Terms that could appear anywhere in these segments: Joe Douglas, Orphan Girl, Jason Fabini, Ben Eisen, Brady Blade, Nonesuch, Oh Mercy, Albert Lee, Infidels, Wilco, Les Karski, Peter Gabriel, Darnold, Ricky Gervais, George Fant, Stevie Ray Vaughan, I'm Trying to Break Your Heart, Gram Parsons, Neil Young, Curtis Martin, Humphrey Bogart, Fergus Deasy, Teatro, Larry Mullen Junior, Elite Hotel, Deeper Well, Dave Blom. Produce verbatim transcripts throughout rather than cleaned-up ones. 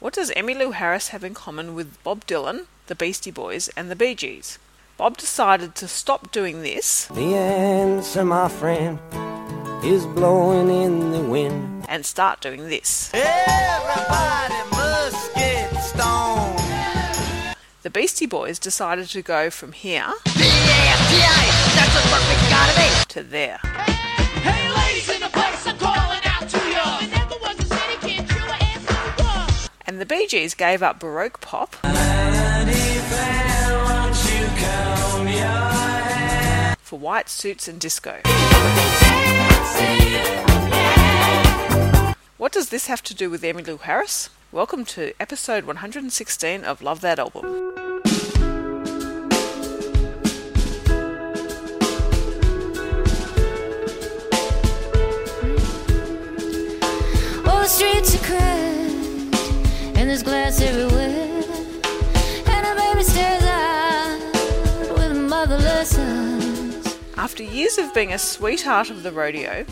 What does Emmylou Harris have in common with Bob Dylan, the Beastie Boys, and the Bee Gees? Bob decided to stop doing this. The answer, my friend, is blowing in the wind. And start doing this. Everybody must get stoned. The Beastie Boys decided to go from here B A S T I, that's just what we gotta be, to there. Hey, hey, ladies in the place, I'm calling out to ya. And that was the city kid, you were asking what? And the Bee Gees gave up Baroque pop. For white suits and disco. What does this have to do with Emmylou Harris? Welcome to episode one hundred sixteen of Love That Album. Oh, the streets are cracked and there's glass everywhere, and a baby stares out with motherless eyes. After years of being a sweetheart of the rodeo,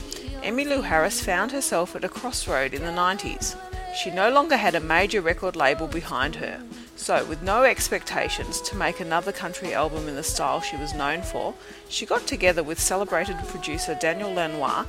Emmylou Harris found herself at a crossroad in the nineties. She no longer had a major record label behind her, so with no expectations to make another country album in the style she was known for, she got together with celebrated producer Daniel Lanois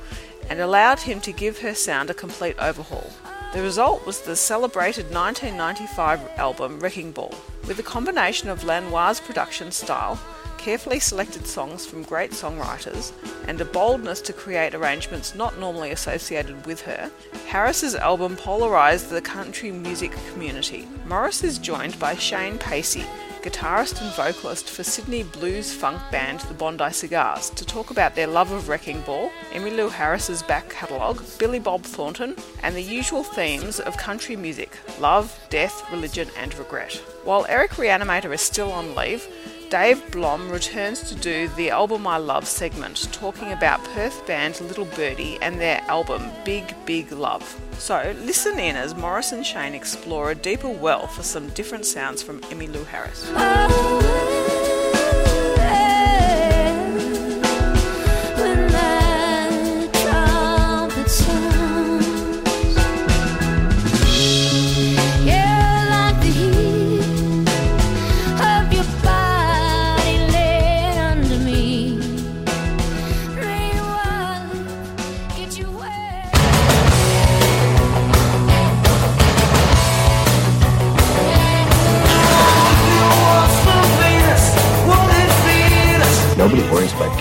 and allowed him to give her sound a complete overhaul. The result was the celebrated nineteen ninety-five album Wrecking Ball. With a combination of Lanois' production style, carefully selected songs from great songwriters, and a boldness to create arrangements not normally associated with her, Harris's album polarised the country music community. Morris is joined by Shane Pacey, guitarist and vocalist for Sydney blues funk band the Bondi Cigars, to talk about their love of Wrecking Ball, Emmylou Harris's back catalogue, Billy Bob Thornton, and the usual themes of country music: love, death, religion and regret. While Eric Reanimator is still on leave, Dave Blom returns to do the Album I Love segment, talking about Perth band Little Birdy and their album Big Big Love. So listen in as Morris and Shane explore a deeper well for some different sounds from Emmylou Harris. Nobody worries about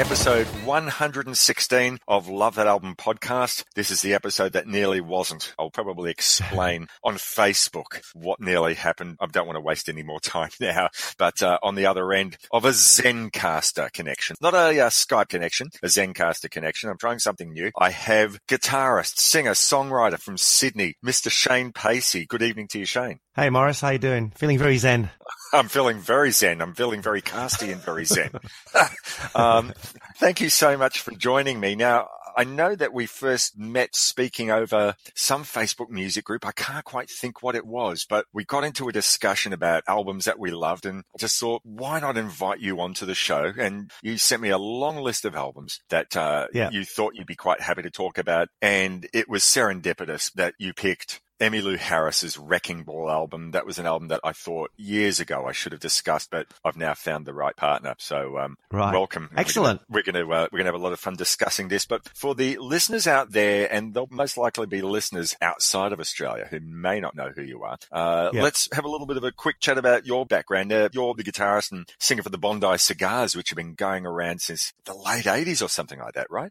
Episode one hundred sixteen of Love That Album podcast. This is the episode that nearly wasn't. I'll probably explain on Facebook what nearly happened. I don't want to waste any more time now, but uh, on the other end of a Zencaster connection, not a uh, Skype connection, a Zencaster connection. I'm trying something new. I have guitarist, singer, songwriter from Sydney, Mister Shane Pacey. Good evening to you, Shane. Hey, Morris. How you doing? Feeling very zen. I'm feeling very zen. I'm feeling very casty and very zen. um, thank you so much for joining me. Now, I know that we first met speaking over some Facebook music group. I can't quite think what it was, but we got into a discussion about albums that we loved and just thought, why not invite you onto the show? And you sent me a long list of albums that uh, yeah. you thought you'd be quite happy to talk about. And it was serendipitous that you picked Emmylou Harris's Wrecking Ball album. That was an album that I thought years ago I should have discussed, but I've now found the right partner. So um, right. Welcome. Excellent. We're going to uh, we're going to have a lot of fun discussing this. But for the listeners out there, and there'll most likely be listeners outside of Australia who may not know who you are, uh, yeah. let's have a little bit of a quick chat about your background. Uh, you're the guitarist and singer for the Bondi Cigars, which have been going around since the late eighties or something like that, right?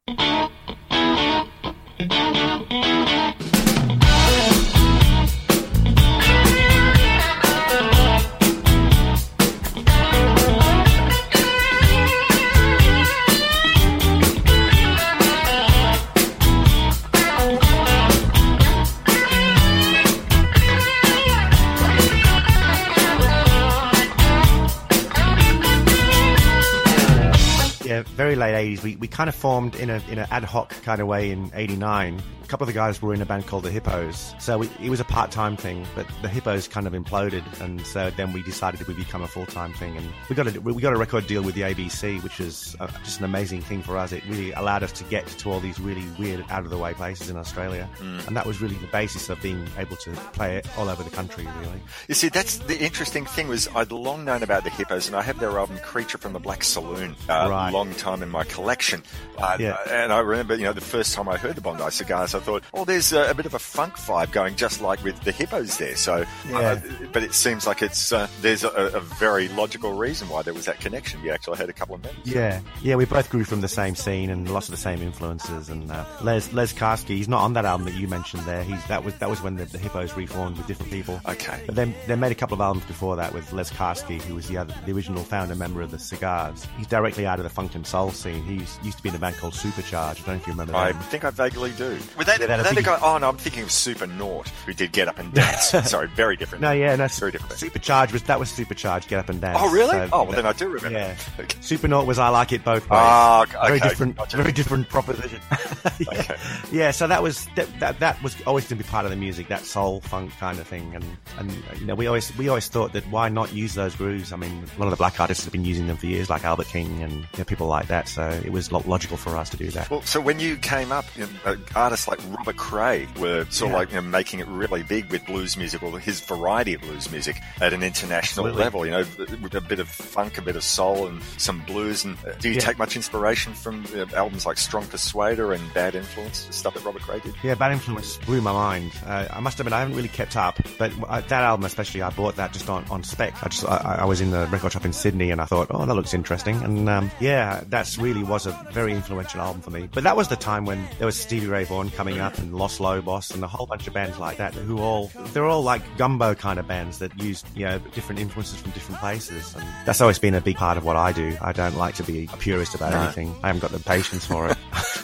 very late eighties. We, we kind of formed in a in an ad hoc kind of way in eighty-nine. A couple of the guys were in a band called The Hippos. So we, it was a part-time thing, but The Hippos kind of imploded. And so then we decided that we'd become a full-time thing. And we got a, we got a record deal with the A B C, which is uh, just an amazing thing for us. It really allowed us to get to all these really weird, out-of-the-way places in Australia. Mm. And that was really the basis of being able to play it all over the country, really. You see, that's the interesting thing was I'd long known about The Hippos, and I have their album Creature from the Black Saloon uh, right. a long time in my collection. Uh, yeah. And I remember, you know, the first time I heard the Bondi Cigars, I thought, oh, there's a, a bit of a funk vibe going, just like with The Hippos there. So, yeah. uh, but it seems like it's uh, there's a, a very logical reason why there was that connection. We actually had a couple of members. Yeah, yeah, we both grew from the same scene and lots of the same influences. And uh, Les Les Karski, he's not on that album that you mentioned there. He's that was that was when the, the Hippos reformed with different people. Okay, but then they made a couple of albums before that with Les Karski, who was the other, the original founder member of the Cigars. He's directly out of the funk and soul scene. He used to be in a band called Supercharge. I don't know if you remember that. I think I vaguely do. Were they, yeah, were they the guy? Oh, no, I'm thinking of Super Naught, who did Get Up and Dance. Sorry, very different. No, yeah, no, very different. Supercharge was, that was Supercharge, Get Up and Dance. Oh, really? So, oh, well, then I do remember. Yeah. Okay. Super Naught was I Like It Both Ways. Oh, okay. Very different, gotcha. Very different proposition. Yeah. Okay. Yeah, so that was, that, that, that was always going to be part of the music, that soul funk kind of thing. And, and, you know, we always, we always thought that why not use those grooves? I mean, a lot of the black artists have been using them for years, like Albert King and, you know, people like that. So it was logical for us to do that. Well, so when you came up, you know, artists like Robert Cray were sort yeah. of like, you know, making it really big with blues music, or his variety of blues music at an international Absolutely. level, you know, with a bit of funk, a bit of soul and some blues. And do you yeah. take much inspiration from uh, albums like Strong Persuader and Bad Influence, stuff that Robert Cray did? Yeah, Bad Influence blew my mind. Uh, I must admit, I haven't really kept up, but I, that album especially, I bought that just on, on spec. I just I, I was in the record shop in Sydney and I thought, oh, that looks interesting. And um, yeah, that's really was a very influential album for me. But that was the time when there was Stevie Ray Vaughan coming up and Los Lobos and a whole bunch of bands like that who all, they're all like gumbo kind of bands that use, you know, different influences from different places. And that's always been a big part of what I do. I don't like to be a purist about no. anything. I haven't got the patience for it.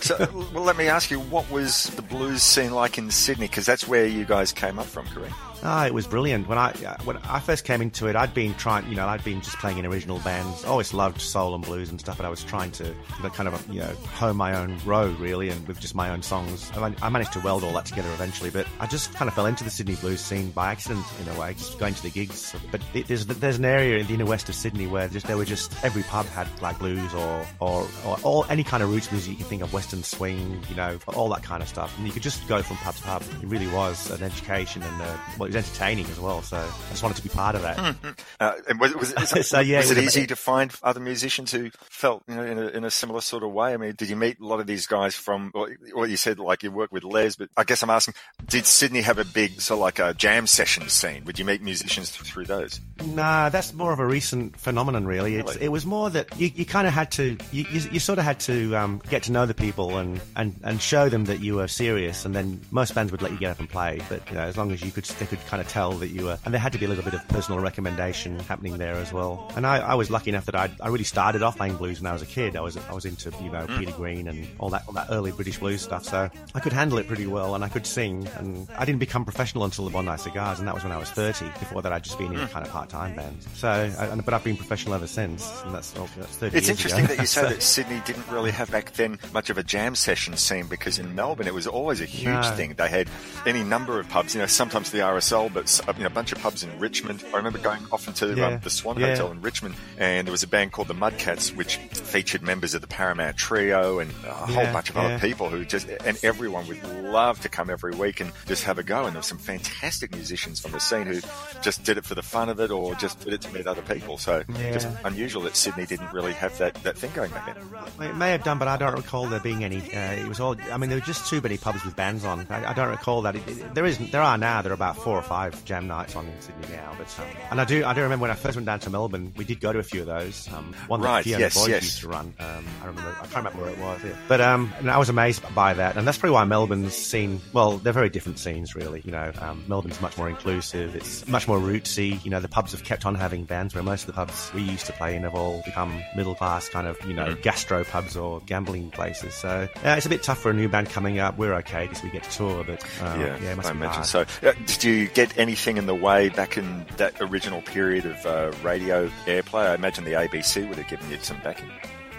So, well, let me ask you, what was the blues scene like in Sydney? Because that's where you guys came up from, correct? Ah, oh, it was brilliant. When I when I first came into it, I'd been trying, you know, I'd been just playing in original bands. I always loved soul and blues and stuff, but I was trying to, you know, kind of, you know, hone my own road, really, and with just my own songs. I, I managed to weld all that together eventually, but I just kind of fell into the Sydney blues scene by accident, in a way, just going to the gigs. But it, there's there's an area in the inner west of Sydney where just there were just, every pub had, like, blues or, or, or all any kind of roots music you can think of, western swing, you know, all that kind of stuff. And you could just go from pub to pub. It really was an education and a, well, entertaining as well, so I just wanted to be part of that. Mm-hmm. uh, and was, was, was, so, yeah, was it, it was easy a, to find other musicians who felt, you know, in a, in a similar sort of way? I mean, did you meet a lot of these guys from, or, or you said like you work with Les, but I guess I'm asking, did Sydney have a big sort of like a jam session scene? Would you meet musicians th- through those? Nah, that's more of a recent phenomenon, really. It's, really? It was more that you, you kind of had to, you, you, you sort of had to um, get to know the people and, and, and show them that you were serious, and then most bands would let you get up and play, but, you know, as long as you could, they could kind of tell that you were, and there had to be a little bit of personal recommendation happening there as well. And I, I was lucky enough that I, I really started off playing blues when I was a kid. I was I was into, you know, mm. Peter Green and all that all that early British blues stuff, so I could handle it pretty well and I could sing. And I didn't become professional until the Bondi Cigars, and that was when I was thirty. Before that, I'd just been in a kind of part-time band. So, I, but I've been professional ever since, and that's, well, that's thirty it's years ago. It's interesting that you say so, that Sydney didn't really have back then much of a jam session scene, because in Melbourne it was always a huge no. thing. They had any number of pubs, you know, sometimes the R S L, but you know, a bunch of pubs in Richmond. I remember going often to yeah. um, the Swan yeah. Hotel in Richmond, and there was a band called the Mudcats, which featured members of the Paramount Trio and a whole yeah, bunch of yeah. other people who just, and everyone would love to come every week and just have a go. And there were some fantastic musicians from the scene who just did it for the fun of it, or just did it to meet other people. So yeah. just unusual that Sydney didn't really have that, that thing going back then. It may have done, but I don't recall there being any. Uh, it was all, I mean, there were just too many pubs with bands on. I, I don't recall that. It, it, there is, there are now. There are about four or five jam nights on in Sydney now, but um, and I do I do remember when I first went down to Melbourne, we did go to a few of those. Um, one that right, Fiona yes, Boyd yes. used to run. Um, I remember I can't remember where it was, yeah. but um, and I was amazed by that, and that's probably why Melbourne's scene. Well, they're very different scenes, really. You know, um, Melbourne's much more inclusive. It's much more rootsy. You know, the pubs have kept on having bands, where most of the pubs we used to play in have all become middle class kind of, you know, mm-hmm. gastro pubs or gambling places. So uh, it's a bit tough for a new band coming up. We're okay because we get to tour, but um, yeah, yeah, it must I be imagine hard. So uh, did you get anything in the way back in that original period of uh, radio airplay? I imagine the A B C would have given you some backing.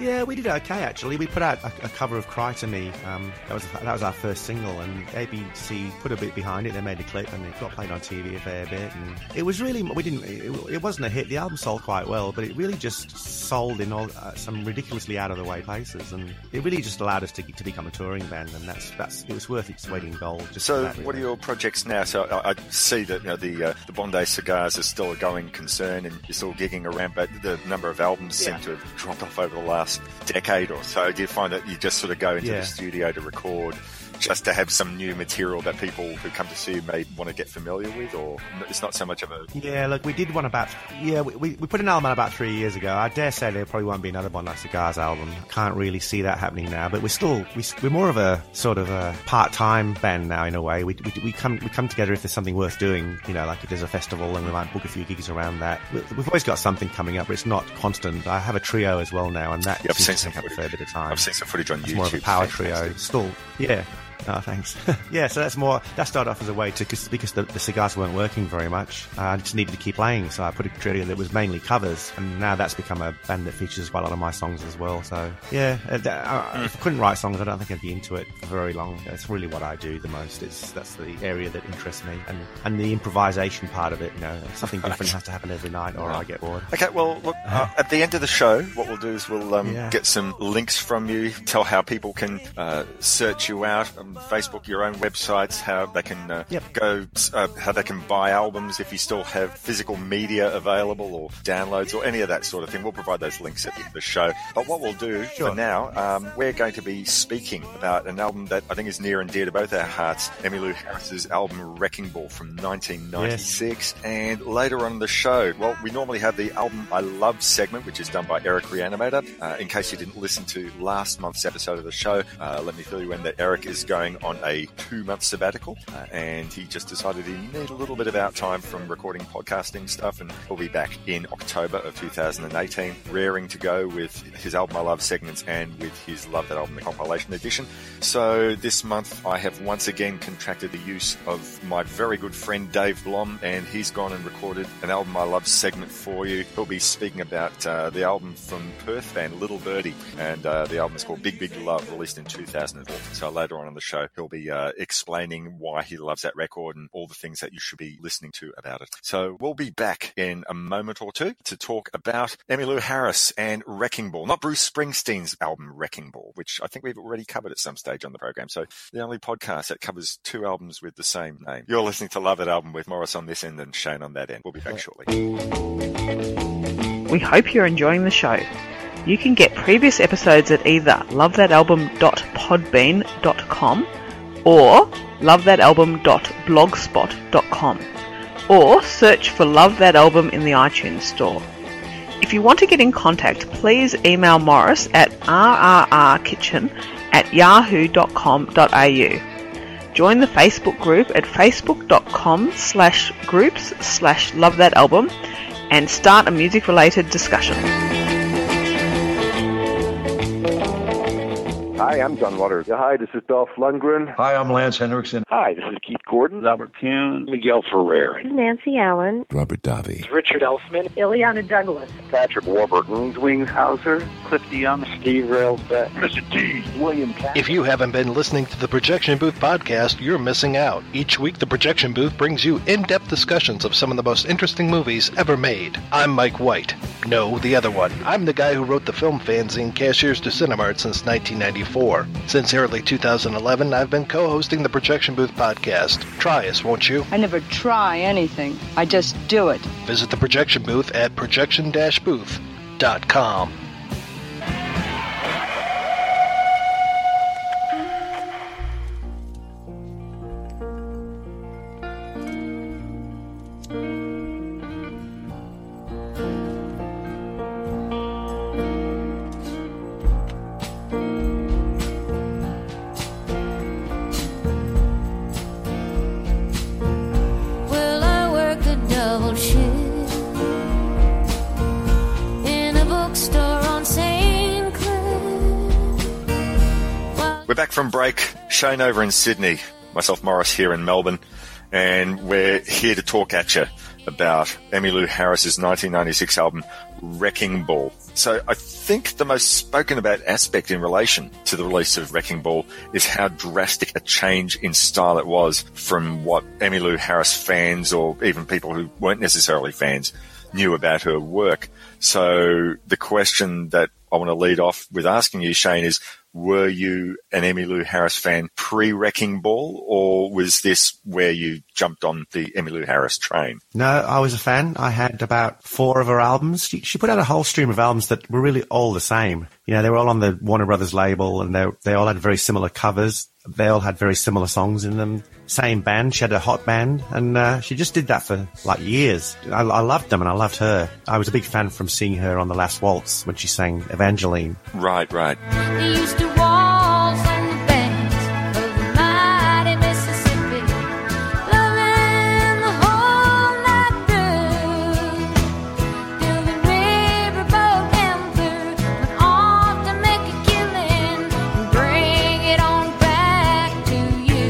Yeah, we did okay, actually. We put out a, a cover of Cry To Me. Um, that was that was our first single, and A B C put a bit behind it. They made a clip, and it got played on T V a fair bit. And it was really... We didn't... It, it wasn't a hit. The album sold quite well, but it really just sold in all uh, some ridiculously out-of-the-way places, and it really just allowed us to to become a touring band, and that's that's it was worth its weight in gold. Just so that, really. What are your projects now? So I, I see that you know, the, uh, the Bondi Cigars are still a going concern, and you're still gigging around, but the number of albums yeah. seem to have dropped off over the last decade or so. Do you find that you just sort of go into yeah. the studio to record just to have some new material that people who come to see you may want to get familiar with, or it's not so much of a... Yeah, look, we did one about... Yeah, we, we, we put an album out about three years ago. I dare say there probably won't be another Bondi Cigars album. Can't really see that happening now, but we're still... We, we're more of a sort of a part-time band now, in a way. We, we we come we come together if there's something worth doing, you know, like if there's a festival, and we might book a few gigs around that. We, we've always got something coming up, but it's not constant. I have a trio as well now, and that yeah, seems to take up a fair bit of time. I've seen some footage on it's YouTube. It's more of a power trio. Still, yeah. Oh, thanks. yeah, so that's more... That started off as a way to... Cause, because the, the cigars weren't working very much. Uh, I just needed to keep playing, so I put a trio that was mainly covers, and now that's become a band that features quite a lot of my songs as well. So, yeah, uh, I, if I couldn't write songs, I don't think I'd be into it for very long. It's really what I do the most. It's That's the area that interests me, and, and the improvisation part of it, you know. Something different has to happen every night, or I get bored. Okay, well, look, uh, at the end of the show, what we'll do is we'll um, yeah. get some links from you, tell how people can uh, search you out. Facebook, your own websites, how they can uh, yep. go, uh, how they can buy albums if you still have physical media available, or downloads, or any of that sort of thing. We'll provide those links at the end of the show. But what we'll do sure. for now, um, we're going to be speaking about an album that I think is near and dear to both our hearts, Emmylou Harris's album Wrecking Ball from nineteen ninety-six. Yes. And later on the show, well, we normally have the Album I Love segment, which is done by Eric Reanimator. Uh, in case you didn't listen to last month's episode of the show, uh, let me fill you in that Eric is going on a two-month sabbatical, uh, and he just decided he needed a little bit of out time from recording podcasting stuff, and he'll be back in October of two thousand eighteen, raring to go with his Album I Love segments and with his Love That Album, the compilation edition. So this month I have once again contracted the use of my very good friend Dave Blom, and he's gone and recorded an Album I Love segment for you. He'll be speaking about uh, the album from Perth band Little Birdy, and uh, the album is called Big Big Love, released in two thousand four. So later on in the show he'll be uh, explaining why he loves that record and all the things that you should be listening to about it. So we'll be back in a moment or two to talk about Emmylou Harris and Wrecking Ball, not Bruce Springsteen's album Wrecking Ball, which I think we've already covered at some stage on the program. So the only podcast that covers two albums with the same name. You're listening to Love That Album with Morris on this end and Shane on that end. We'll be back shortly. We hope you're enjoying the show. You can get previous episodes at either love that album dot podbean dot com or love that album dot blogspot dot com, or search for Love That Album in the iTunes store. If you want to get in contact, please email Morris at r r r kitchen at yahoo dot com dot a u. Join the Facebook group at facebook dot com slash groups slash love that album and start a music-related discussion. Hi, I'm John Waters. Hi, this is Dolph Lundgren. Hi, I'm Lance Henriksen. Hi, this is Keith Gordon. Albert Kuhn. Miguel Ferrer. Nancy Allen. Robert Davi. Richard Elfman. Ileana Douglas. Patrick Warburton. Zwinghauser. Cliff DeYoung. Steve Earle. Mister D. William Cass. If you haven't been listening to the Projection Booth podcast, you're missing out. Each week, the Projection Booth brings you in-depth discussions of some of the most interesting movies ever made. I'm Mike White. No, the other one. I'm the guy who wrote the film fanzine Cashiers to Cinemart since nineteen ninety-four. Since early two thousand eleven, I've been co-hosting the Projection Booth podcast. Try us, won't you? I never try anything. I just do it. Visit the Projection Booth at projection dash booth dot com. We're back from break. Shane over in Sydney, myself Morris here in Melbourne, and we're here to talk at you about Emmylou Harris's nineteen ninety-six album, Wrecking Ball. So I think the most spoken about aspect in relation to the release of Wrecking Ball is how drastic a change in style it was from what Emmylou Harris fans, or even people who weren't necessarily fans, knew about her work. So the question that I want to lead off with asking you, Shane, is, were you an Emmylou Harris fan pre-Wrecking Ball, or was this where you jumped on the Emmylou Harris train? No, I was a fan. I had about four of her albums. She, she put out a whole stream of albums that were really all the same. You know, they were all on the Warner Brothers label, and they they all had very similar covers. They all had very similar songs in them. Same band. She had a hot band, and uh, she just did that for like years. I, I loved them, and I loved her. I was a big fan from seeing her on The Last Waltz when she sang Evangeline. Right, right. He used to waltz in the banks of the mighty Mississippi, loving the whole night through, till the river boat came through, went off to make a killing and bring it on back to you.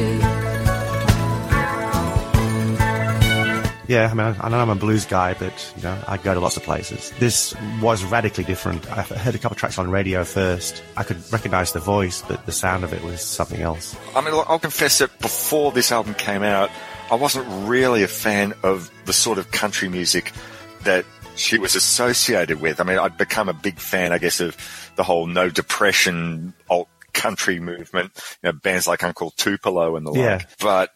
Yeah, I mean, I know I'm a blues guy, but, you know, I go to lots of places. This was radically different. I heard a couple of tracks on radio first. I could recognise the voice, but the sound of it was something else. I mean, I'll confess that before this album came out, I wasn't really a fan of the sort of country music that she was associated with. I mean, I'd become a big fan, I guess, of the whole no depression alt country movement, you know, bands like Uncle Tupelo and the yeah. like. But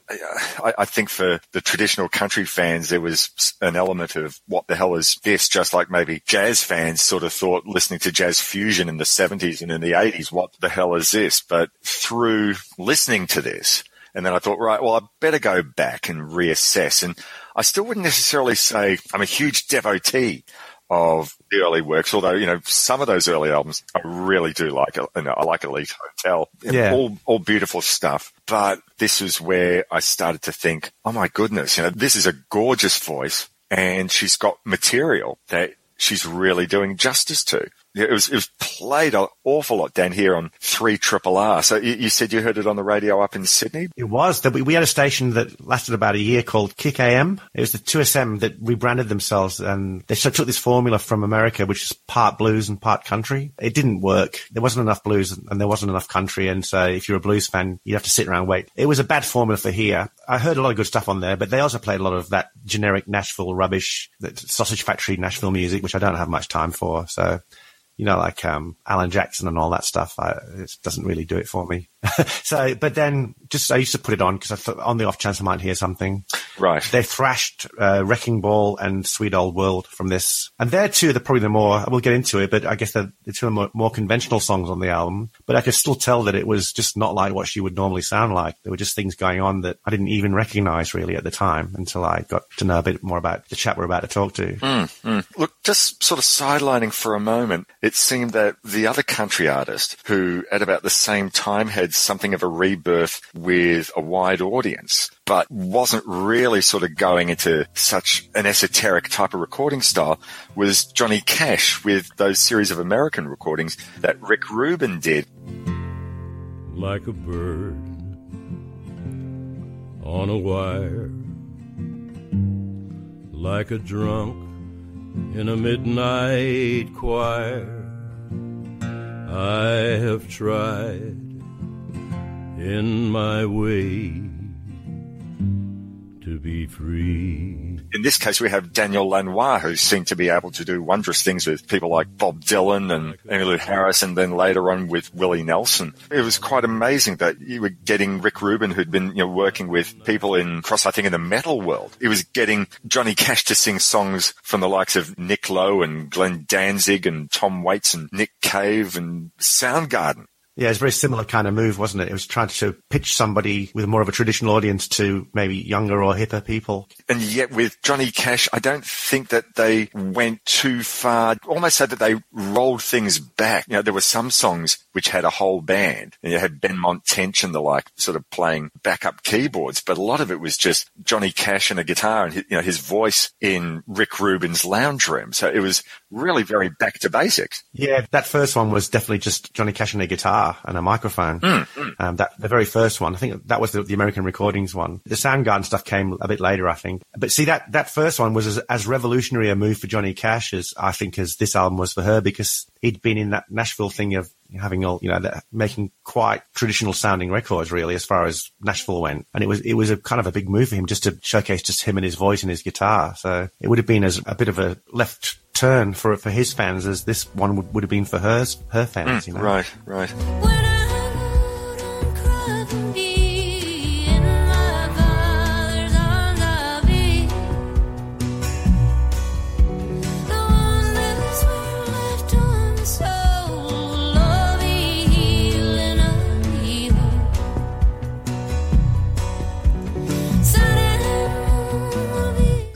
I, I think for the traditional country fans, there was an element of what the hell is this? Just like maybe jazz fans sort of thought listening to jazz fusion in the seventies and in the eighties, what the hell is this? But through listening to this, and then I thought, right, well, I better go back and reassess. And I still wouldn't necessarily say I'm a huge devotee of the early works, although, you know, some of those early albums I really do like. You know, I like Elite Hotel, yeah. all, all beautiful stuff. But this is where I started to think, oh my goodness, you know, this is a gorgeous voice, and she's got material that she's really doing justice to. It was, it was played an awful lot down here on three triple R. So you, you said you heard it on the radio up in Sydney? It was. We had a station that lasted about a year called Kick A M. It was the two S M that rebranded themselves, and they sort of took this formula from America, which is part blues and part country. It didn't work. There wasn't enough blues and there wasn't enough country, and so if you're a blues fan, you'd have to sit around and wait. It was a bad formula for here. I heard a lot of good stuff on there, but they also played a lot of that generic Nashville rubbish, that Sausage Factory Nashville music, which I don't have much time for, so... You know, like um Alan Jackson and all that stuff. I, it doesn't really do it for me. So, but then just I used to put it on because I thought on the off chance I might hear something. Right. They thrashed uh, Wrecking Ball and Sweet Old World from this. And they're two of the probably the more, we'll get into it, but I guess they're, they're two of the more, more conventional songs on the album. But I could still tell that it was just not like what she would normally sound like. There were just things going on that I didn't even recognize really at the time until I got to know a bit more about the chap we're about to talk to. Mm, mm. Look, just sort of sidelining for a moment, it seemed that the other country artist who at about the same time had something of a rebirth with a wide audience, but wasn't really sort of going into such an esoteric type of recording style, was Johnny Cash with those series of American recordings that Rick Rubin did. Like a bird on a wire, like a drunk in a midnight choir, I have tried in my way to be free. In this case, we have Daniel Lanois, who seemed to be able to do wondrous things with people like Bob Dylan and Emmylou Harris, and then later on with Willie Nelson. It was quite amazing that you were getting Rick Rubin, who'd been, you know, working with people in cross, I think, in the metal world. It was getting Johnny Cash to sing songs from the likes of Nick Lowe and Glenn Danzig and Tom Waits and Nick Cave and Soundgarden. Yeah, it's a very similar kind of move, wasn't it? It was trying to pitch somebody with more of a traditional audience to maybe younger or hipper people. And yet with Johnny Cash, I don't think that they went too far. Almost said that they rolled things back. You know, there were some songs which had a whole band, and you had Ben Montench and the like sort of playing backup keyboards, but a lot of it was just Johnny Cash and a guitar and, you know, his voice in Rick Rubin's lounge room. So it was really very back to basics. Yeah, that first one was definitely just Johnny Cash and a guitar. guitar and a microphone. Mm, mm. Um, that the very first one, I think that was the, the American Recordings one. The Soundgarden stuff came a bit later, I think. But see, that that first one was as, as revolutionary a move for Johnny Cash as I think as this album was for her, because he'd been in that Nashville thing of having all, you know, the, making quite traditional sounding records, really, as far as Nashville went. And it was, it was a kind of a big move for him just to showcase just him and his voice and his guitar. So it would have been as a bit of a left turn for, for his fans as this one would, would have been for hers, her fans, you know? Right, right.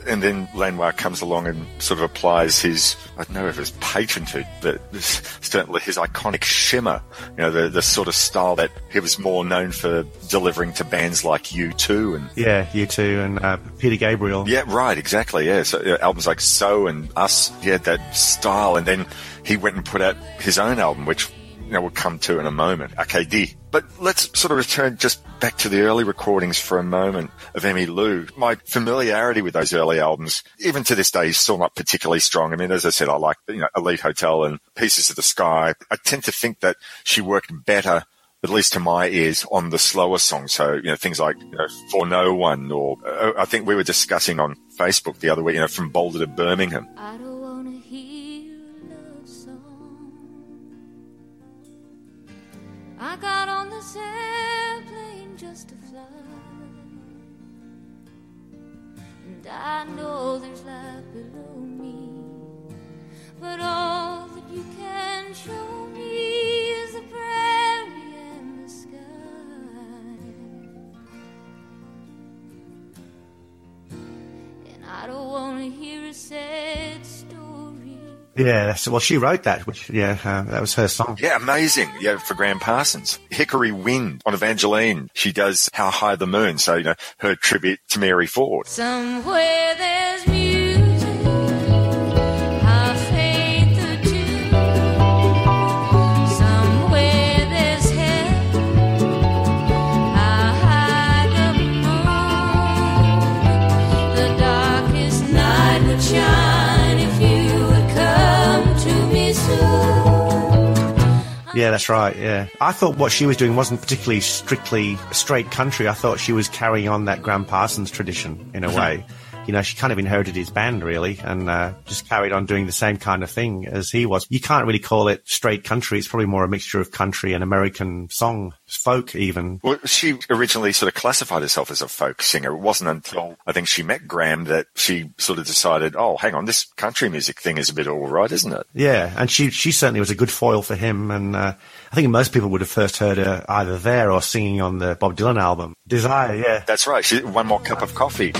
And then Lanois comes along and sort of applies his, I don't know if it's patented, but certainly his iconic shimmer, you know, the, the sort of style that he was more known for delivering to bands like U two and... Yeah, U two and uh, Peter Gabriel. Yeah, right, exactly, yeah. So uh, albums like So and Us, he had that style, and then he went and put out his own album, which... Now we'll come to in a moment, A K D. But let's sort of return just back to the early recordings for a moment of Emmylou. My familiarity with those early albums, even to this day, is still not particularly strong. I mean, as I said, I like, you know, Elite Hotel and Pieces of the Sky. I tend to think that she worked better, at least to my ears, on the slower songs. So, you know, things like, you know, For No One, or uh, I think we were discussing on Facebook the other week, you know, From Boulder to Birmingham. I don't wanna hear. I got on this airplane just to fly, and I know there's life below me, but all that you can show me is the prairie and the sky, and I don't want to hear a sad story. Yeah, well, she wrote that, which, yeah, uh, that was her song. Yeah, amazing. Yeah, for Gram Parsons. Hickory Wind on Evangeline. She does How High the Moon, so, you know, her tribute to Mary Ford. Somewhere there's music, I'll fade the tune. Somewhere there's hell, I'll hide the moon. The darkest night would shine. Yeah, that's right, yeah. I thought what she was doing wasn't particularly strictly straight country. I thought she was carrying on that Gram Parsons tradition in a way. You know, she kind of inherited his band, really, and uh, just carried on doing the same kind of thing as he was. You can't really call it straight country. It's probably more a mixture of country and American song, folk even. Well, she originally sort of classified herself as a folk singer. It wasn't until I think she met Gram that she sort of decided, oh, hang on, this country music thing is a bit all right, isn't it? Yeah, and she, she certainly was a good foil for him, and uh, I think most people would have first heard her either there or singing on the Bob Dylan album. Desire, yeah. That's right. She, One More Cup of Coffee.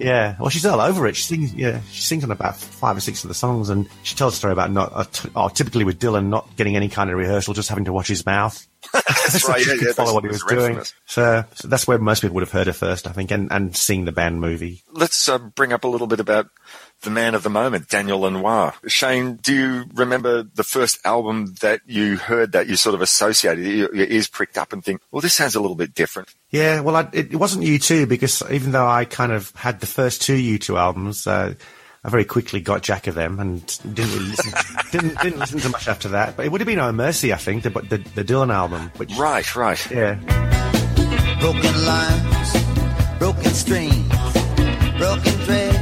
Yeah, well, she's all over it. She sings, yeah, she sings on about five or six of the songs, and she tells a story about not, uh, t- oh, typically with Dylan, not getting any kind of rehearsal, just having to watch his mouth. That's so right. She yeah, could yeah, follow what he was doing. So, so that's where most people would have heard her first, I think, and, and seeing the band movie. Let's uh, bring up a little bit about the man of the moment, Daniel Lanois. Shane, do you remember the first album that you heard that you sort of associated, your ears pricked up and think, well, this sounds a little bit different? Yeah, well, I, it wasn't U two, because even though I kind of had the first two U two albums, uh, I very quickly got jack of them and didn't really listen to, didn't, didn't listen to much after that. But it would have been Oh Mercy, I think, the, the, the Dylan album. Which, right, right. Yeah. Broken lines, broken strings, broken threads.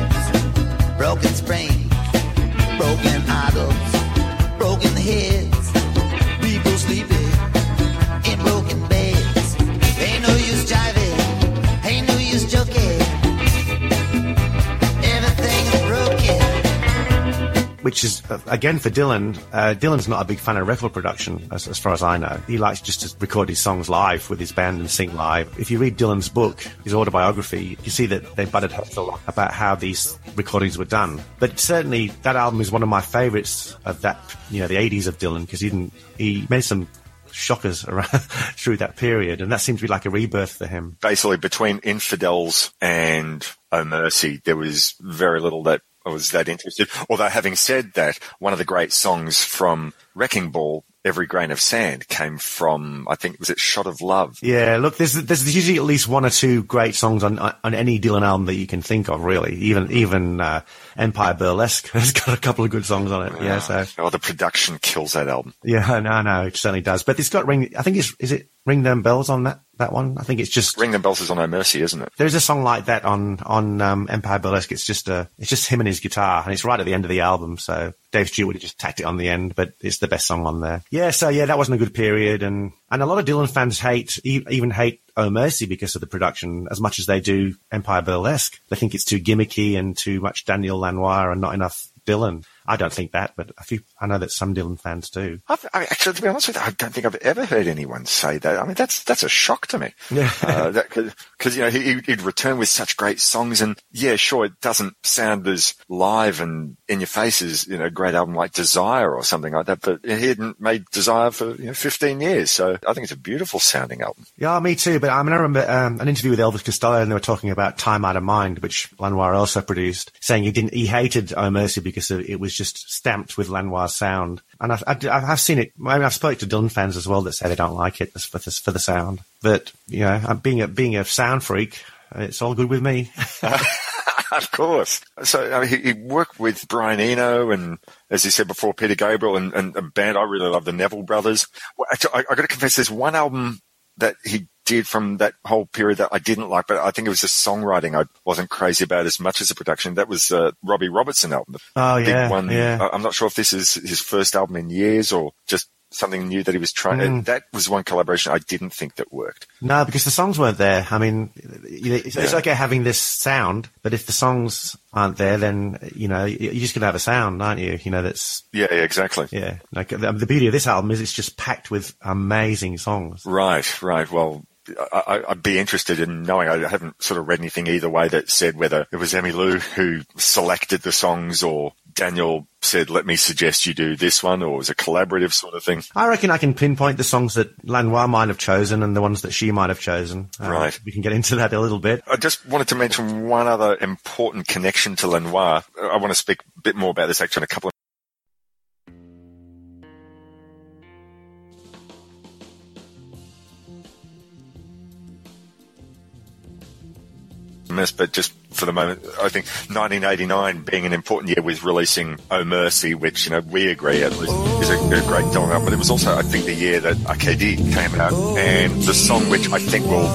Broken springs, broken idols, broken heads, people sleeping in broken beds. Ain't no use jiving, ain't no use joking. Everything is broken. which is, again, for Dylan, uh, Dylan's not a big fan of record production, as, as far as I know. He likes just to record his songs live with his band and sing live. If you read Dylan's book, his autobiography, you see that they butted heads a lot about how these recordings were done. But certainly that album is one of my favourites of that, you know, the eighties of Dylan, because he didn't, he made some shockers around through that period, and that seemed to be like a rebirth for him. Basically, between Infidels and Oh Mercy, there was very little that I was that interested. Although, having said that, one of the great songs from Wrecking Ball, Every Grain of Sand, came from, I think, was it Shot of Love? Yeah, look, there's there's usually at least one or two great songs on on any Dylan album that you can think of, really. Even even uh, Empire Burlesque has got a couple of good songs on it. Oh, yeah, so oh, the production kills that album. Yeah, no, no, it certainly does. But it's got ring. I think it's is it Ring Them Bells on that that one. I think it's just Ring Them Bells is on No Mercy, isn't it? There's a song like that on on um, Empire Burlesque. It's just a it's just him and his guitar, and it's right at the end of the album. So Dave Stewart would have just tacked it on the end, but it's the best song on there. Yeah, so yeah, that wasn't a good period, and, and a lot of Dylan fans hate, even hate Oh Mercy because of the production as much as they do Empire Burlesque. They think it's too gimmicky and too much Daniel Lanois and not enough Dylan. I don't think that, but a few, I know that some Dylan fans do. I've, I mean, actually, to be honest with you, I don't think I've ever heard anyone say that. I mean, that's that's a shock to me. Yeah, because uh, you know he, he'd return with such great songs, and yeah, sure, it doesn't sound as live and in your face as, you know, a great album like Desire or something like that. But he hadn't made Desire for, you know, fifteen years, so I think it's a beautiful sounding album. Yeah, me too. But I mean, I remember um, an interview with Elvis Costello, and they were talking about Time Out of Mind, which Lanois also produced, saying he didn't, he hated Oh Mercy because it was just stamped with Lanois sound. And I've, I've, I've seen it. I mean, I've spoken to Dylan fans as well that say they don't like it for the, for the sound. But, you know, being a, being a sound freak, it's all good with me. Of course. So I mean, he, he worked with Brian Eno and, as you said before, Peter Gabriel and, and a band I really love, the Neville Brothers. Well, actually, I, I got to confess, there's one album that he did from that whole period that I didn't like, but I think it was just songwriting I wasn't crazy about as much as the production. That was uh, Robbie Robertson album. Oh, yeah, one. yeah. I'm not sure if this is his first album in years or just something new that he was trying. Mm. That was one collaboration I didn't think that worked. No, because the songs weren't there. I mean, it's, yeah. it's okay having this sound, but if the songs aren't there, then, you know, you're just going to have a sound, aren't you? You know, that's... Yeah, yeah, exactly. Yeah. Like, the, the beauty of this album is it's just packed with amazing songs. Right, right. Well... I, I'd be interested in knowing. I haven't sort of read anything either way that said whether it was Emmylou who selected the songs or Daniel said, let me suggest you do this one, or it was a collaborative sort of thing. I reckon I can pinpoint the songs that Lanois might have chosen and the ones that she might have chosen. Uh, right. We can get into that a little bit. I just wanted to mention one other important connection to Lanois. I want to speak a bit more about this actually in a couple of but just for the moment, I think nineteen eighty-nine being an important year with releasing Oh Mercy, which, you know, we agree at least is a, a great Dylan album. But it was also, I think, the year that Arcadie came out, and the song which I think will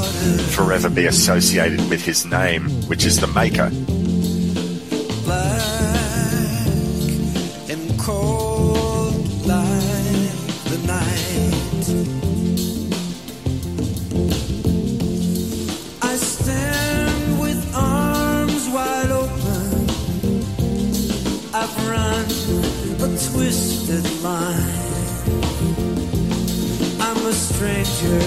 forever be associated with his name, which is The Maker. Black and cold like the night. I've run a twisted line. I'm a stranger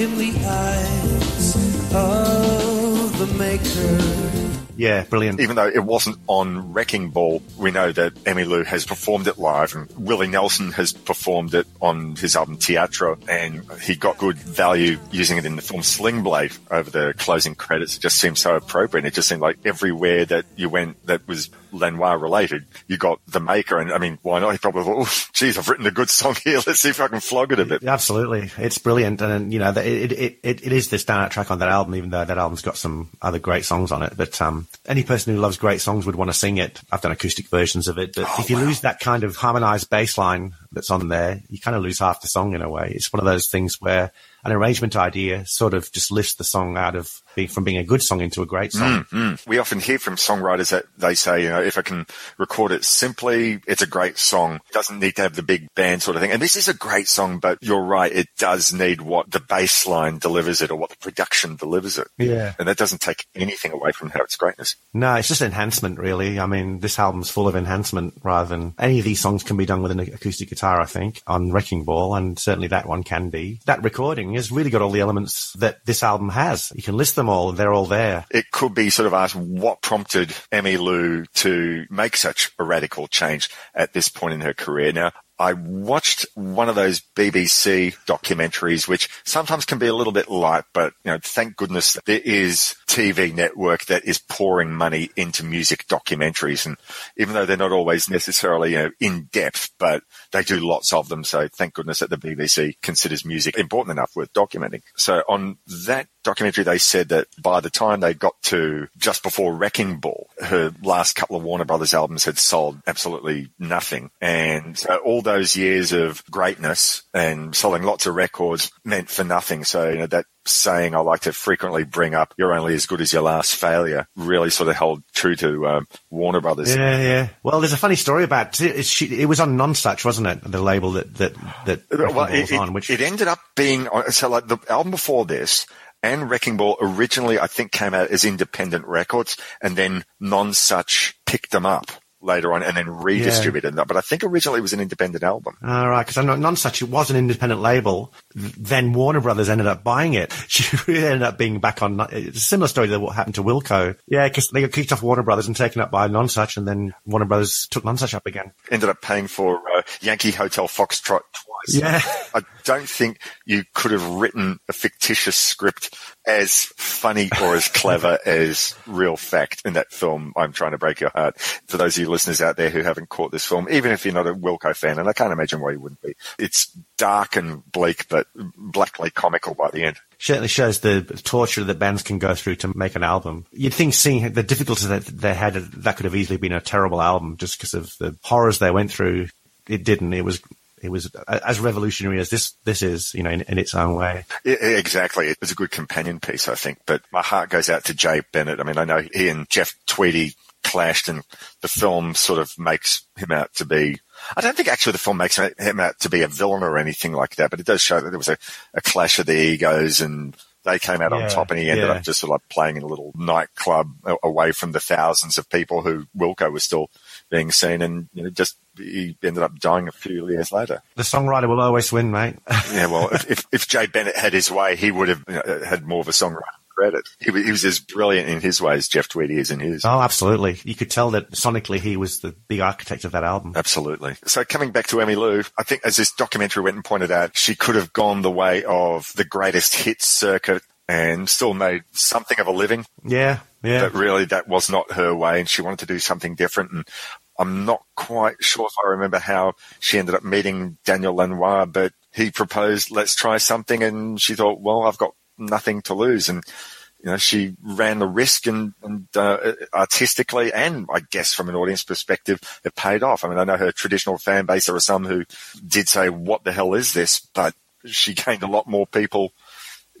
in the eyes of the maker. Yeah, brilliant. Even though it wasn't on Wrecking Ball, we know that Emmylou has performed it live, and Willie Nelson has performed it on his album Teatro, and he got good value using it in the film Sling Blade over the closing credits. It just seemed so appropriate. It just seemed like everywhere that you went that was Lanois related, you got The Maker, and I mean, why not? He probably thought, oh, geez, I've written a good song here. Let's see if I can flog it a bit. Absolutely. It's brilliant, and you know, it, it, it, it is the standout track on that album, even though that album's got some other great songs on it, but um, any person who loves great songs would want to sing it. I've done acoustic versions of it, but oh, if you wow. lose that kind of harmonized bass line that's on there, you kind of lose half the song in a way. It's one of those things where an arrangement idea sort of just lifts the song out of being, from being a good song into a great song. Mm, mm. We often hear from songwriters that they say, you know, if I can record it simply, it's a great song. It doesn't need to have the big band sort of thing. And this is a great song, but you're right. It does need what the bass line delivers it or what the production delivers it. Yeah. And that doesn't take anything away from how it's greatness. No, it's just enhancement, really. I mean, this album's full of enhancement rather than any of these songs can be done with an acoustic guitar, I think, on Wrecking Ball. And certainly that one can be. That recording has really got all the elements that this album has. You can list them all and they're all there. It could be sort of asked what prompted Emmylou to make such a radical change at this point in her career. Now, I watched one of those B B C documentaries, which sometimes can be a little bit light, but you know, thank goodness there is T V network that is pouring money into music documentaries. And even though they're not always necessarily, you know, in depth, but they do lots of them. So thank goodness that the B B C considers music important enough worth documenting. So on that documentary, they said that by the time they got to just before Wrecking Ball, her last couple of Warner Brothers albums had sold absolutely nothing. And so all those years of greatness and selling lots of records meant for nothing. So, you know, that saying I like to frequently bring up, you're only as good as your last failure, really sort of held true to um, Warner Brothers. Yeah, yeah. Well, there's a funny story about it. It, it, it was on Nonesuch, wasn't it? The label that that, that well, it, was on. Which... It ended up being – so like the album before this – and Wrecking Ball originally, I think, came out as independent records, and then Nonesuch picked them up later on and then redistributed yeah. them. But I think originally it was an independent album. All right, because I know Nonesuch, it was an independent label. Then Warner Brothers ended up buying it. She really ended up being back on. It's a similar story to what happened to Wilco. Yeah, because they got kicked off Warner Brothers and taken up by Nonesuch, and then Warner Brothers took Nonesuch up again. Ended up paying for uh, Yankee Hotel Foxtrot. Yeah, I don't think you could have written a fictitious script as funny or as clever as real fact in that film, I'm Trying to Break Your Heart. For those of you listeners out there who haven't caught this film, even if you're not a Wilco fan, and I can't imagine why you wouldn't be, it's dark and bleak, but blackly comical by the end. Certainly shows the torture that bands can go through to make an album. You'd think, seeing the difficulties that they had, that could have easily been a terrible album just because of the horrors they went through. It didn't. It was... It was as revolutionary as this, this is, you know, in, in its own way. It, exactly. It was a good companion piece, I think. But my heart goes out to Jay Bennett. I mean, I know he and Jeff Tweedy clashed, and the film sort of makes him out to be – I don't think actually the film makes him out to be a villain or anything like that, but it does show that there was a, a clash of the egos, and – they came out yeah, on top, and he ended yeah. up just sort of like playing in a little nightclub away from the thousands of people who Wilco was still being seen, and you know, just he ended up dying a few years later. The songwriter will always win, mate. Yeah, well, if, if if Jay Bennett had his way, he would have, you know, had more of a songwriter credit. He was, he was as brilliant in his way as Jeff Tweedy is in his. Oh, absolutely. You could tell that sonically he was the big architect of that album. Absolutely. So coming back to Emmylou, I think as this documentary went and pointed out, she could have gone the way of the greatest hits circuit and still made something of a living. Yeah, yeah. But really that was not her way, and she wanted to do something different. And I'm not quite sure if I remember how she ended up meeting Daniel Lanois, but he proposed, let's try something. And she thought, well, I've got nothing to lose, and you know, she ran the risk, and, and uh, artistically, and I guess from an audience perspective, it paid off. I mean, I know her traditional fan base, there were some who did say, what the hell is this, but she gained a lot more people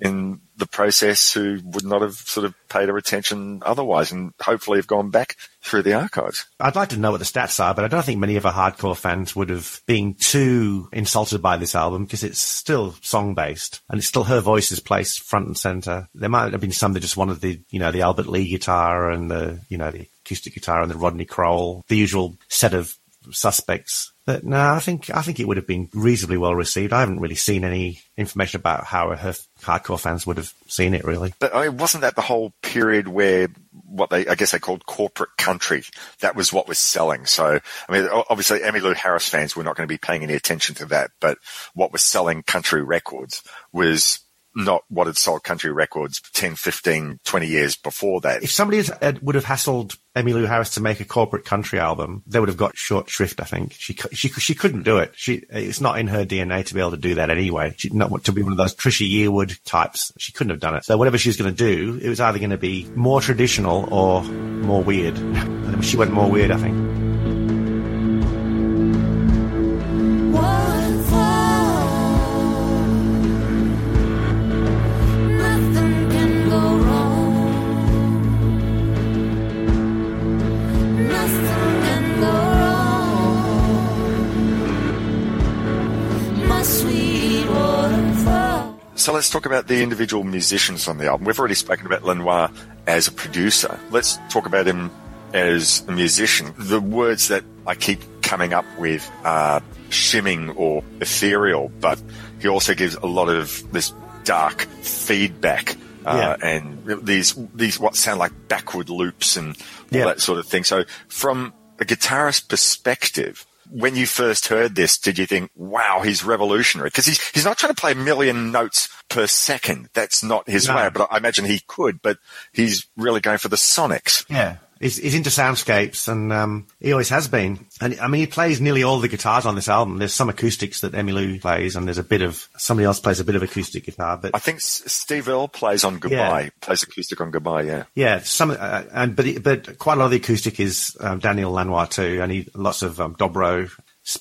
in the process who would not have sort of paid her attention otherwise, and hopefully have gone back through the archives. I'd like to know what the stats are, but I don't think many of her hardcore fans would have been too insulted by this album, because it's still song-based, and it's still her voice is placed front and center. There might have been some that just wanted the, you know, the Albert Lee guitar and the, you know, the acoustic guitar and the Rodney Crowell, the usual set of suspects. But no, I think I think it would have been reasonably well received. I haven't really seen any information about how her hardcore fans would have seen it, really. But I mean, wasn't that the whole period where what they, I guess they called corporate country, that was what was selling? So, I mean, obviously Emmylou Harris fans were not going to be paying any attention to that, but what was selling country records was not what had sold country records ten, fifteen, twenty years before that. If somebody would have hassled Emmylou Harris to make a corporate country album, they would have got short shrift, I think. She she she couldn't do it. She It's not in her D N A to be able to do that anyway. She not want to be one of those Trisha Yearwood types. She couldn't have done it. So whatever she was going to do, it was either going to be more traditional or more weird. She went more weird, I think. let's talk about the individual musicians on the album. We've already spoken about Lanois as a producer. Let's talk about him as a musician. The words that I keep coming up with are shimming or ethereal, but he also gives a lot of this dark feedback uh, yeah. and these these what sound like backward loops and all yeah. that sort of thing. So from a guitarist perspective, when you first heard this, did you think, wow, he's revolutionary? Because he's, he's not trying to play a million notes per second. That's not his no. way, but I imagine he could, but he's really going for the sonics. Yeah. He's, he's into soundscapes, and um, he always has been. And I mean, he plays nearly all the guitars on this album. There's some acoustics that Emmylou plays, and there's a bit of somebody else plays a bit of acoustic guitar. But I think Steve Earle plays on Goodbye, yeah. plays acoustic on Goodbye. Yeah, yeah. Some, uh, and but it, but quite a lot of the acoustic is um, Daniel Lanois too, and he lots of um, dobro,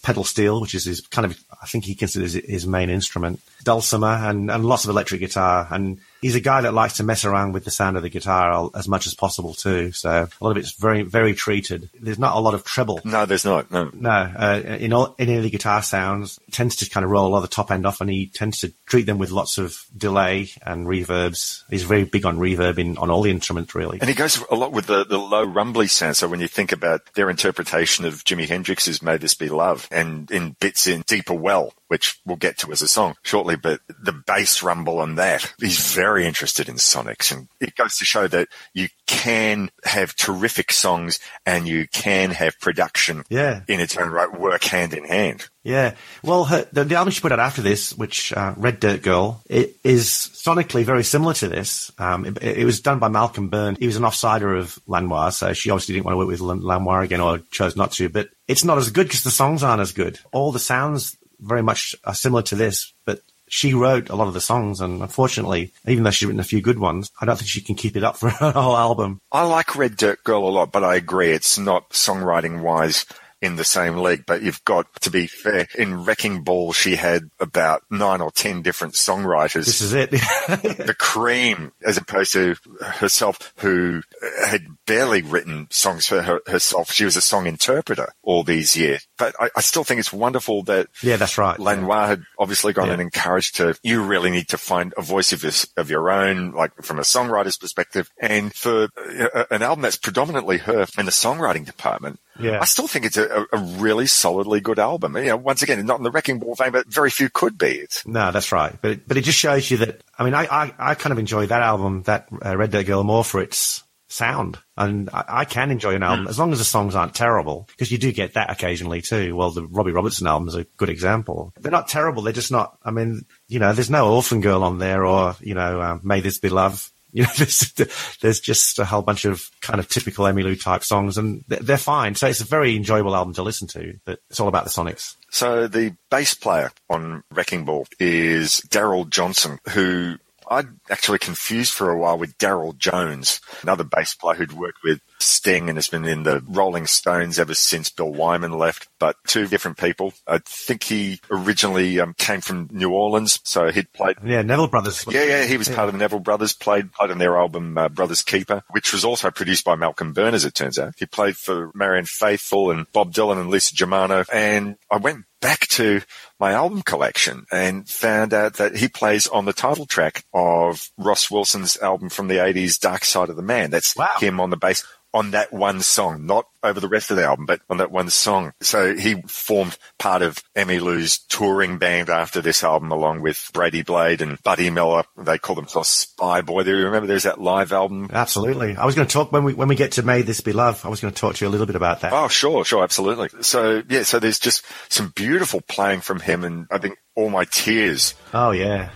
pedal steel, which is his kind of, I think he considers it his main instrument, dulcimer, and, and lots of electric guitar. And he's a guy that likes to mess around with the sound of the guitar as much as possible too. So a lot of it's very, very treated. There's not a lot of treble. No, there's not. No, no. Uh, in all, in any of the guitar sounds, he tends to kind of roll a lot of the top end off, and he tends to treat them with lots of delay and reverbs. He's very big on reverb in on all the instruments, really. And he goes a lot with the, the low rumbly sound. So when you think about their interpretation of Jimi Hendrix's "May This Be Love" and in bits in "Deeper Well," which we'll get to as a song shortly, but the bass rumble on that, he's very interested in sonics. And it goes to show that you can have terrific songs and you can have production yeah. in its own right, work hand in hand. Yeah. Well, her, the, the album she put out after this, which uh, Red Dirt Girl, it is sonically very similar to this. Um, it, it was done by Malcolm Byrne. He was an offsider of Lanois, so she obviously didn't want to work with Lanois again, or chose not to, but it's not as good because the songs aren't as good. All the sounds very much are similar to this, but she wrote a lot of the songs, and unfortunately, even though she's written a few good ones, I don't think she can keep it up for her whole album. I like Red Dirt Girl a lot, but I agree it's not songwriting-wise in the same league. But you've got to be fair. In Wrecking Ball, she had about nine or ten different songwriters. This is it. The cream, as opposed to herself, who had barely written songs for her, herself. She was a song interpreter all these years. But I, I still think it's wonderful that yeah, that's right. Lanois yeah. had obviously gone yeah. and encouraged her. You really need to find a voice of, this, of your own, like from a songwriter's perspective. And for uh, an album that's predominantly her in the songwriting department, yeah. I still think it's a, a really solidly good album. You know, once again, not in the Wrecking Ball vein, but very few could be it. No, that's right. But it, but it just shows you that, I mean, I, I, I kind of enjoy that album, that uh, Red Dirt Girl, more for its sound. And I, I can enjoy an album mm. as long as the songs aren't terrible, because you do get that occasionally too. Well, the Robbie Robertson album is a good example. They're not terrible. They're just not, I mean, you know, there's no Orphan Girl on there, or, you know, uh, May This Be Love. You know, there's, there's just a whole bunch of kind of typical Emmylou type songs, and they're fine. So it's a very enjoyable album to listen to, but it's all about the sonics. So the bass player on Wrecking Ball is Daryl Johnson, who I'd actually confused for a while with Daryl Jones, another bass player who'd worked with Sting and has been in the Rolling Stones ever since Bill Wyman left, but two different people. I think he originally um, came from New Orleans, so he'd played... Yeah, Neville Brothers. Yeah, yeah, he was yeah. part of the Neville Brothers, played, played on their album uh, Brother's Keeper, which was also produced by Malcolm Byrne, as it turns out. He played for Marianne Faithfull and Bob Dylan and Lisa Germano, and I went back to my album collection and found out that he plays on the title track of Ross Wilson's album from the eighties, Dark Side of the Man. That's wow. him on the bass on that one song, not over the rest of the album, but on that one song. So he formed part of Emmylou's touring band after this album, along with Brady Blade and Buddy Miller. They call themselves Spy Boy. Do you remember there's that live album? Absolutely. I was going to talk, when we when we get to May This Be Love, I was going to talk to you a little bit about that. Oh, sure, sure, absolutely. So, yeah, so there's just some beautiful playing from him, and I think All My Tears. Oh, yeah.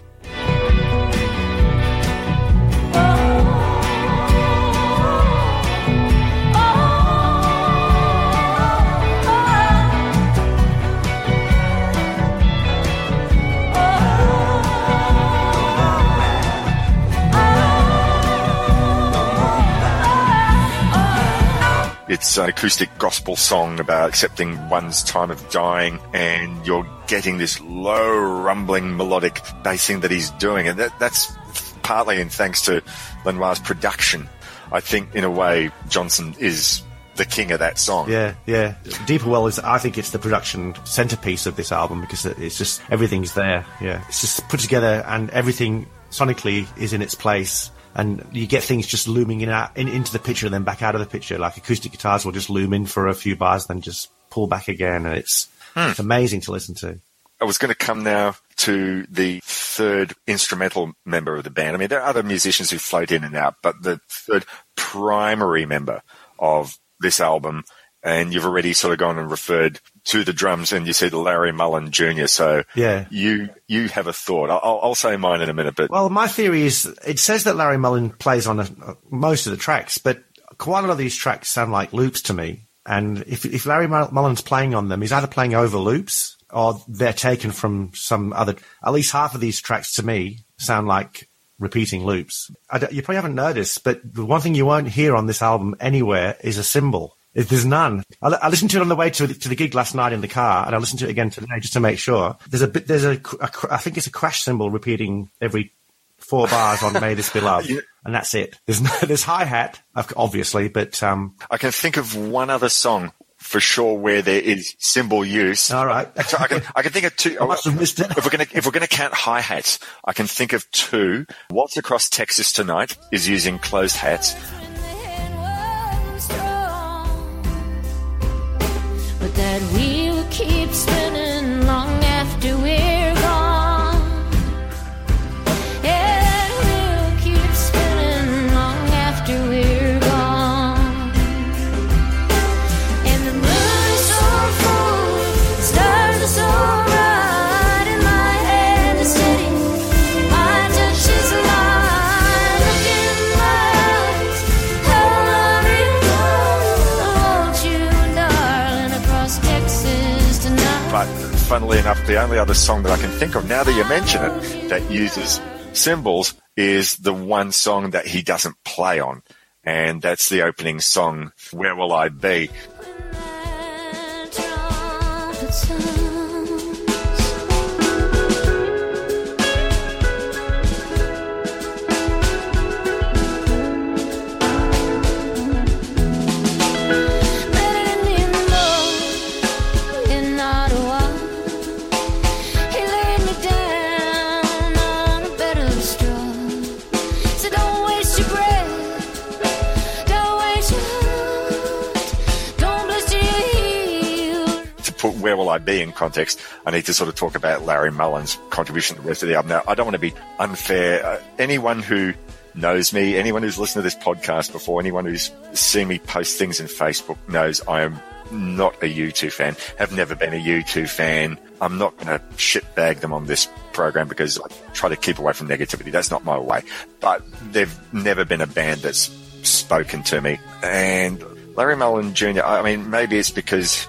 It's an acoustic gospel song about accepting one's time of dying, and you're getting this low, rumbling, melodic bassing that he's doing. And that, that's partly in thanks to Lanois' production. I think, in a way, Johnson is the king of that song. Yeah, yeah. Deeper Well is, I think it's the production centerpiece of this album, because it's just, everything's there. Yeah. It's just put together, and everything sonically is in its place, and you get things just looming in, out, in into the picture and then back out of the picture. Like acoustic guitars will just loom in for a few bars, then just pull back again, and it's hmm. it's amazing to listen to. I was going to come now to the third instrumental member of the band. I mean, there are other musicians who float in and out, but the third primary member of this album, and you've already sort of gone and referred to the drums, and you said Larry Mullen Junior So yeah. you you have a thought. I'll, I'll say mine in a minute. But well, my theory is it says that Larry Mullen plays on a, a, most of the tracks, but quite a lot of these tracks sound like loops to me. And if, if Larry Mullen's playing on them, he's either playing over loops, or they're taken from some other. At least half of these tracks, to me, sound like repeating loops. I you probably haven't noticed, but the one thing you won't hear on this album anywhere is a cymbal. There's none. I, I listened to it on the way to the, to the gig last night in the car, and I listened to it again today just to make sure. There's a bit. There's a. a I think it's a crash cymbal repeating every four bars on "May This Be Love," and that's it. There's no, there's hi-hat, obviously, but um, I can think of one other song for sure where there is cymbal use. All right. So I, can, I can think of two. I must have missed it. If we're going to, if we're going to count hi-hats, I can think of two. Waltz Across Texas Tonight is using closed hats. But that wheel keeps spinning long after we're gone. Yeah, that wheel keeps spinning long after we're gone. Funnily enough, the only other song that I can think of, now that you mention it, that uses cymbals is the one song that he doesn't play on, and that's the opening song, Where Will I Be? Where Will I Be in context, I need to sort of talk about Larry Mullen's contribution to the rest of the album. Now, I don't want to be unfair. Uh, anyone who knows me, anyone who's listened to this podcast before, anyone who's seen me post things in Facebook knows I am not a U two fan, have never been a U two fan. I'm not going to shitbag them on this program because I try to keep away from negativity. That's not my way. But they've never been a band that's spoken to me. And Larry Mullen Junior, I mean, maybe it's because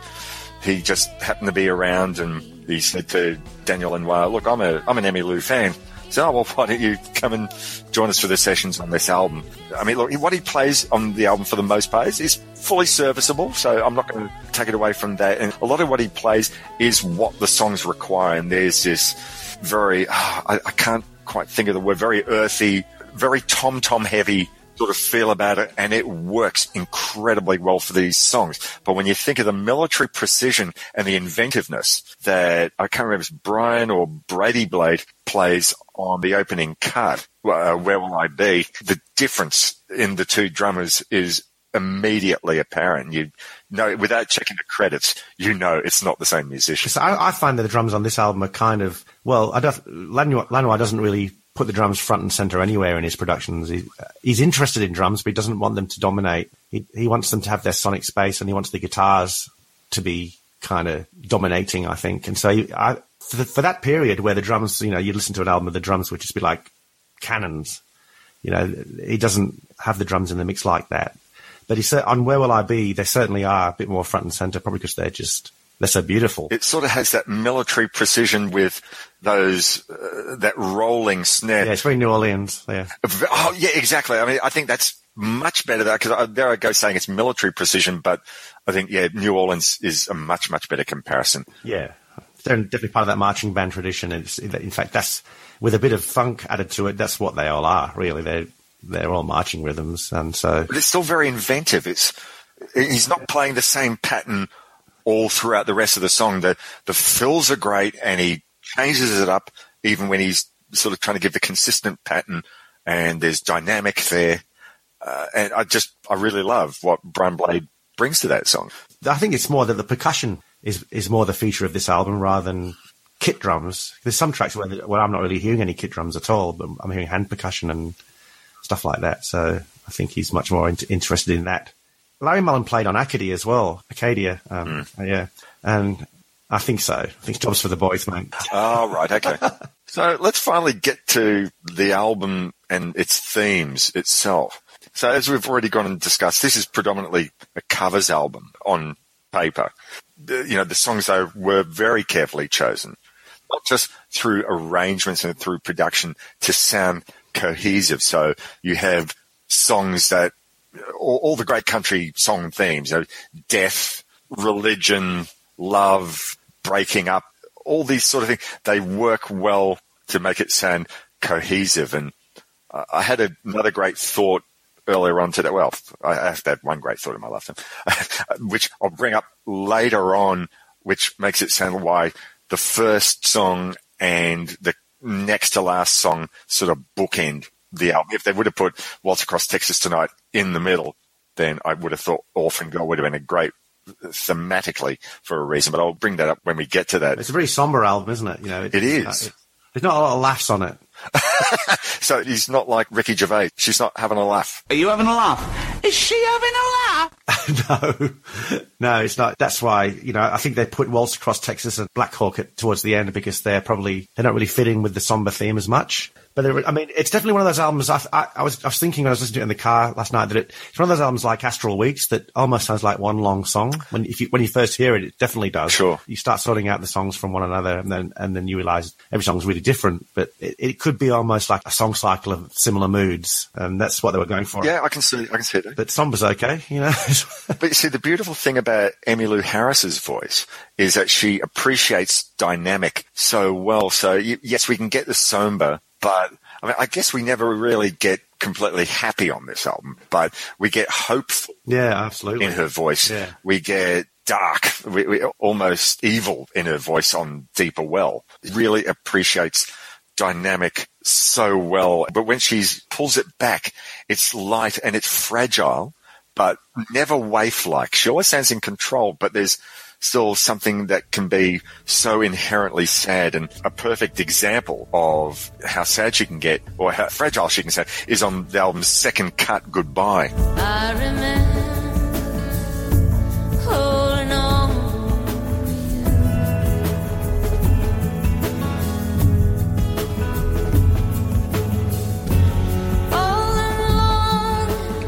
he just happened to be around, and he said to Daniel Lanois, look, I'm a I'm an Emmylou fan. He said, oh, well, why don't you come and join us for the sessions on this album? I mean, look, what he plays on the album for the most part is fully serviceable, so I'm not going to take it away from that. And a lot of what he plays is what the songs require, and there's this very, oh, I, I can't quite think of the word, very earthy, very tom-tom heavy sort of feel about it, and it works incredibly well for these songs. But when you think of the military precision and the inventiveness that, I can't remember if it's Brian or Brady Blade plays on the opening cut, uh, Where Will I Be, the difference in the two drummers is immediately apparent. You know, without checking the credits, you know it's not the same musician. So I, I find that the drums on this album are kind of, well, I don't, Lanois, Lanois doesn't really put the drums front and center anywhere in his productions. He, he's interested in drums, but he doesn't want them to dominate. He, he wants them to have their sonic space, and he wants the guitars to be kind of dominating, I think. And so he, I, for, the, for that period where the drums, you know, you listen to an album of the drums would just be like cannons. You know, he doesn't have the drums in the mix like that. But he, on Where Will I Be, they certainly are a bit more front and center, probably because they're just... They're so beautiful. It sort of has that military precision with those, uh, that rolling snare. Yeah, it's very New Orleans. Yeah. Oh, yeah, exactly. I mean, I think that's much better there, because there I go saying it's military precision, but I think, yeah, New Orleans is a much, much better comparison. Yeah. They're definitely part of that marching band tradition. It's, in fact, that's, with a bit of funk added to it, that's what they all are, really. They're, they're all marching rhythms. And so. But it's still very inventive. It's, he's not playing the same pattern all throughout the rest of the song. The the fills are great, and he changes it up even when he's sort of trying to give a consistent pattern, and there's dynamic there. Uh, and I just, I really love what Brian Blade brings to that song. I think it's more that the percussion is, is more the feature of this album rather than kit drums. There's some tracks where, where I'm not really hearing any kit drums at all, but I'm hearing hand percussion and stuff like that. So I think he's much more in- interested in that. Larry Mullen played on Acadia as well, Acadia, um, mm. yeah. And I think so. I think jobs for the boys, mate. Oh, right, okay. So let's finally get to the album and its themes itself. So as we've already gone and discussed, this is predominantly a covers album on paper. The, you know, the songs, though, were very carefully chosen, not just through arrangements and through production to sound cohesive. So you have songs that all, all the great country song themes, you know, death, religion, love, breaking up, all these sort of things, they work well to make it sound cohesive. And uh, I had a, another great thought earlier on today. Well, I have to have one great thought in my lifetime, which I'll bring up later on, which makes it sound why the first song and the next to last song sort of bookend the album. If they would have put Waltz Across Texas Tonight in the middle, then I would have thought Orphan Girl would have been a great thematically for a reason, but I'll bring that up when we get to that. It's a very somber album, isn't it? You know, it, it is. It's, there's not a lot of laughs on it. So he's not like Ricky Gervais. She's not having a laugh. Are you having a laugh? Is she having a laugh? no. No, it's not. That's why, you know, I think they put Waltz Across Texas and Black Hawk at, towards the end because they're probably, they're not really fitting with the somber theme as much. But I mean, it's definitely one of those albums. I, I, I was I was thinking when I was listening to it in the car last night that it, it's one of those albums like Astral Weeks that almost sounds like one long song. When if you when you first hear it, it definitely does. Sure, you start sorting out the songs from one another, and then and then you realise every song's really different. But it, it could be almost like a song cycle of similar moods, and that's what they were going for. Yeah, I can see, I can see that. But somber's okay, you know. But you see, the beautiful thing about Emmylou Harris's voice is that she appreciates dynamic so well. So you, yes, we can get the somber. But I mean, I guess we never really get completely happy on this album, but we get hopeful. Yeah, absolutely. In her voice. Yeah. We get dark, we, we, almost evil in her voice on Deeper Well. Really appreciates dynamic so well. But when she pulls it back, it's light and it's fragile, but never waif-like. She always sounds in control, but there's still something that can be so inherently sad, and a perfect example of how sad she can get or how fragile she can sound is on the album's second cut, Goodbye. I remember holding on all alone,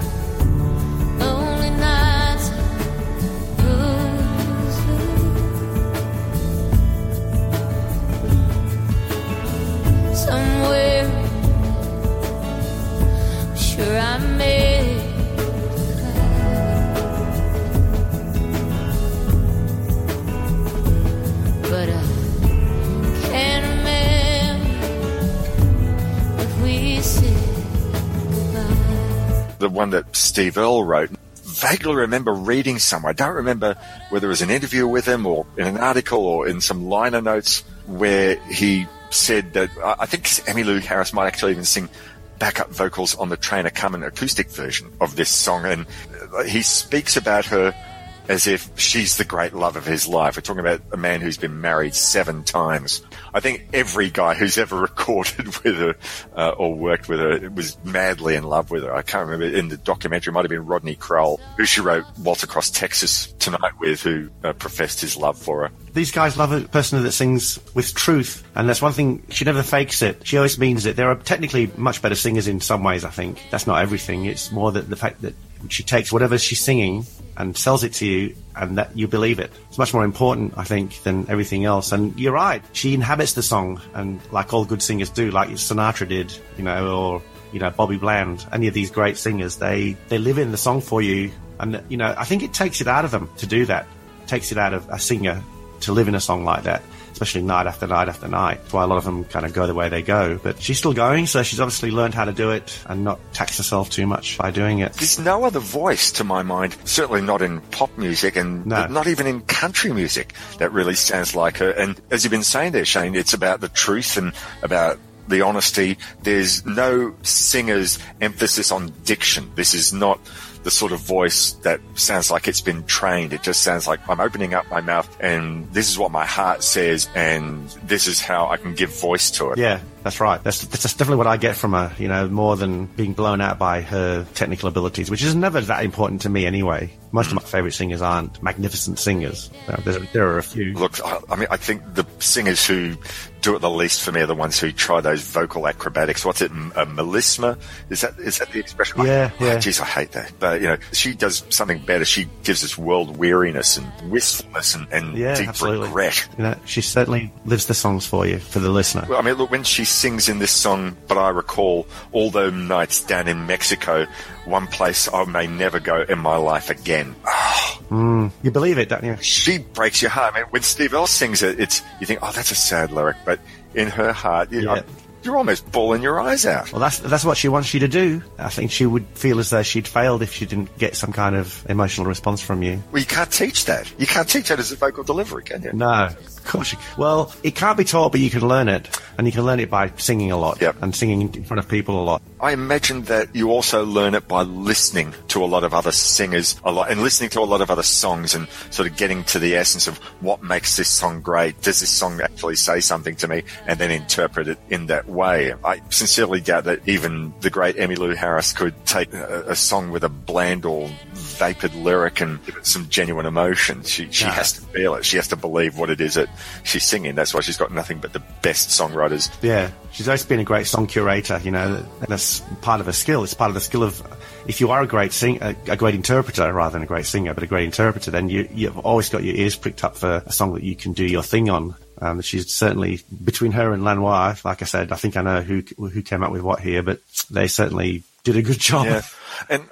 lonely nights. Somewhere, I'm sure I made you cry, but I can't remember if we said goodbye. The one that Steve Earle wrote. Vaguely remember reading somewhere. I don't remember whether it was an interview with him or in an article or in some liner notes where he said that I think Emmylou Harris might actually even sing backup vocals on the Train to Come, an acoustic version of this song, and he speaks about her as if she's the great love of his life. We're talking about a man who's been married seven times. I think every guy who's ever recorded with her uh, or worked with her was madly in love with her. I can't remember. In the documentary, it might have been Rodney Crowell, who she wrote Waltz Across Texas Tonight with, who uh, professed his love for her. These guys love a person that sings with truth, and that's one thing. She never fakes it. She always means it. There are technically much better singers in some ways, I think. That's not everything. It's more that the fact that she takes whatever she's singing and sells it to you, and that you believe it. It's much more important, I think, than everything else. And you're right. She inhabits the song, and like all good singers do, like Sinatra did, you know, or, you know, Bobby Bland, any of these great singers, they, they live in the song for you. And, you know, I think it takes it out of them to do that. It takes it out of a singer to live in a song like that, especially night after night after night. That's why a lot of them kind of go the way they go. But she's still going, so she's obviously learned how to do it and not tax herself too much by doing it. There's no other voice, to my mind, certainly not in pop music and no. not even in country music, that really sounds like her. And as you've been saying there, Shane, it's about the truth and about the honesty. There's no singer's emphasis on diction. This is not the sort of voice that sounds like it's been trained. It just sounds like I'm opening up my mouth and this is what my heart says and this is how I can give voice to it. Yeah, that's right. That's, that's definitely what I get from her, you know, more than being blown out by her technical abilities, which is never that important to me anyway. Most of my favourite singers aren't magnificent singers. No, there are a few. Look, I, I mean, I think the singers who do it the least for me are the ones who try those vocal acrobatics. What's it, uh, melisma? Is that is that the expression? Yeah, oh, yeah. Jeez, I hate that. But, you know, she does something better. She gives us world weariness and wistfulness and, and yeah, deep absolutely. regret. You know, she certainly lives the songs for you, for the listener. Well, I mean, look, when she sings in this song, But I Recall All Those Nights Down in Mexico, one place I may never go in my life again. Oh. Mm, you believe it, don't you? She breaks your heart. I mean, when Steve Earle sings it, it's you think, oh, that's a sad lyric, but in her heart, you yeah. know, you're almost bawling your eyes out. Well, that's that's what she wants you to do. I think she would feel as though she'd failed if she didn't get some kind of emotional response from you. Well, you can't teach that. You can't teach that as a vocal delivery, can you? No. Gosh. Well, it can't be taught, but you can learn it. And you can learn it by singing a lot yep. and singing in front of people a lot. I imagine that you also learn it by listening to a lot of other singers a lot and listening to a lot of other songs and sort of getting to the essence of what makes this song great. Does this song actually say something to me? And then interpret it in that way. I sincerely doubt that even the great Emmylou Harris could take a, a song with a bland or vapid lyric and give it some genuine emotion. She she no. has to feel it. She has to believe what it is that she's singing. That's why she's got nothing but the best songwriters. Yeah, she's always been a great song curator, you know, and that's part of her skill. It's part of the skill of, if you are a great sing, a, a great interpreter rather than a great singer, but a great interpreter, then you, you've always got your ears pricked up for a song that you can do your thing on. Um, she's certainly, between her and Lanois, like I said, I think I know who who came up with what here, but they certainly did a good job. Yeah. And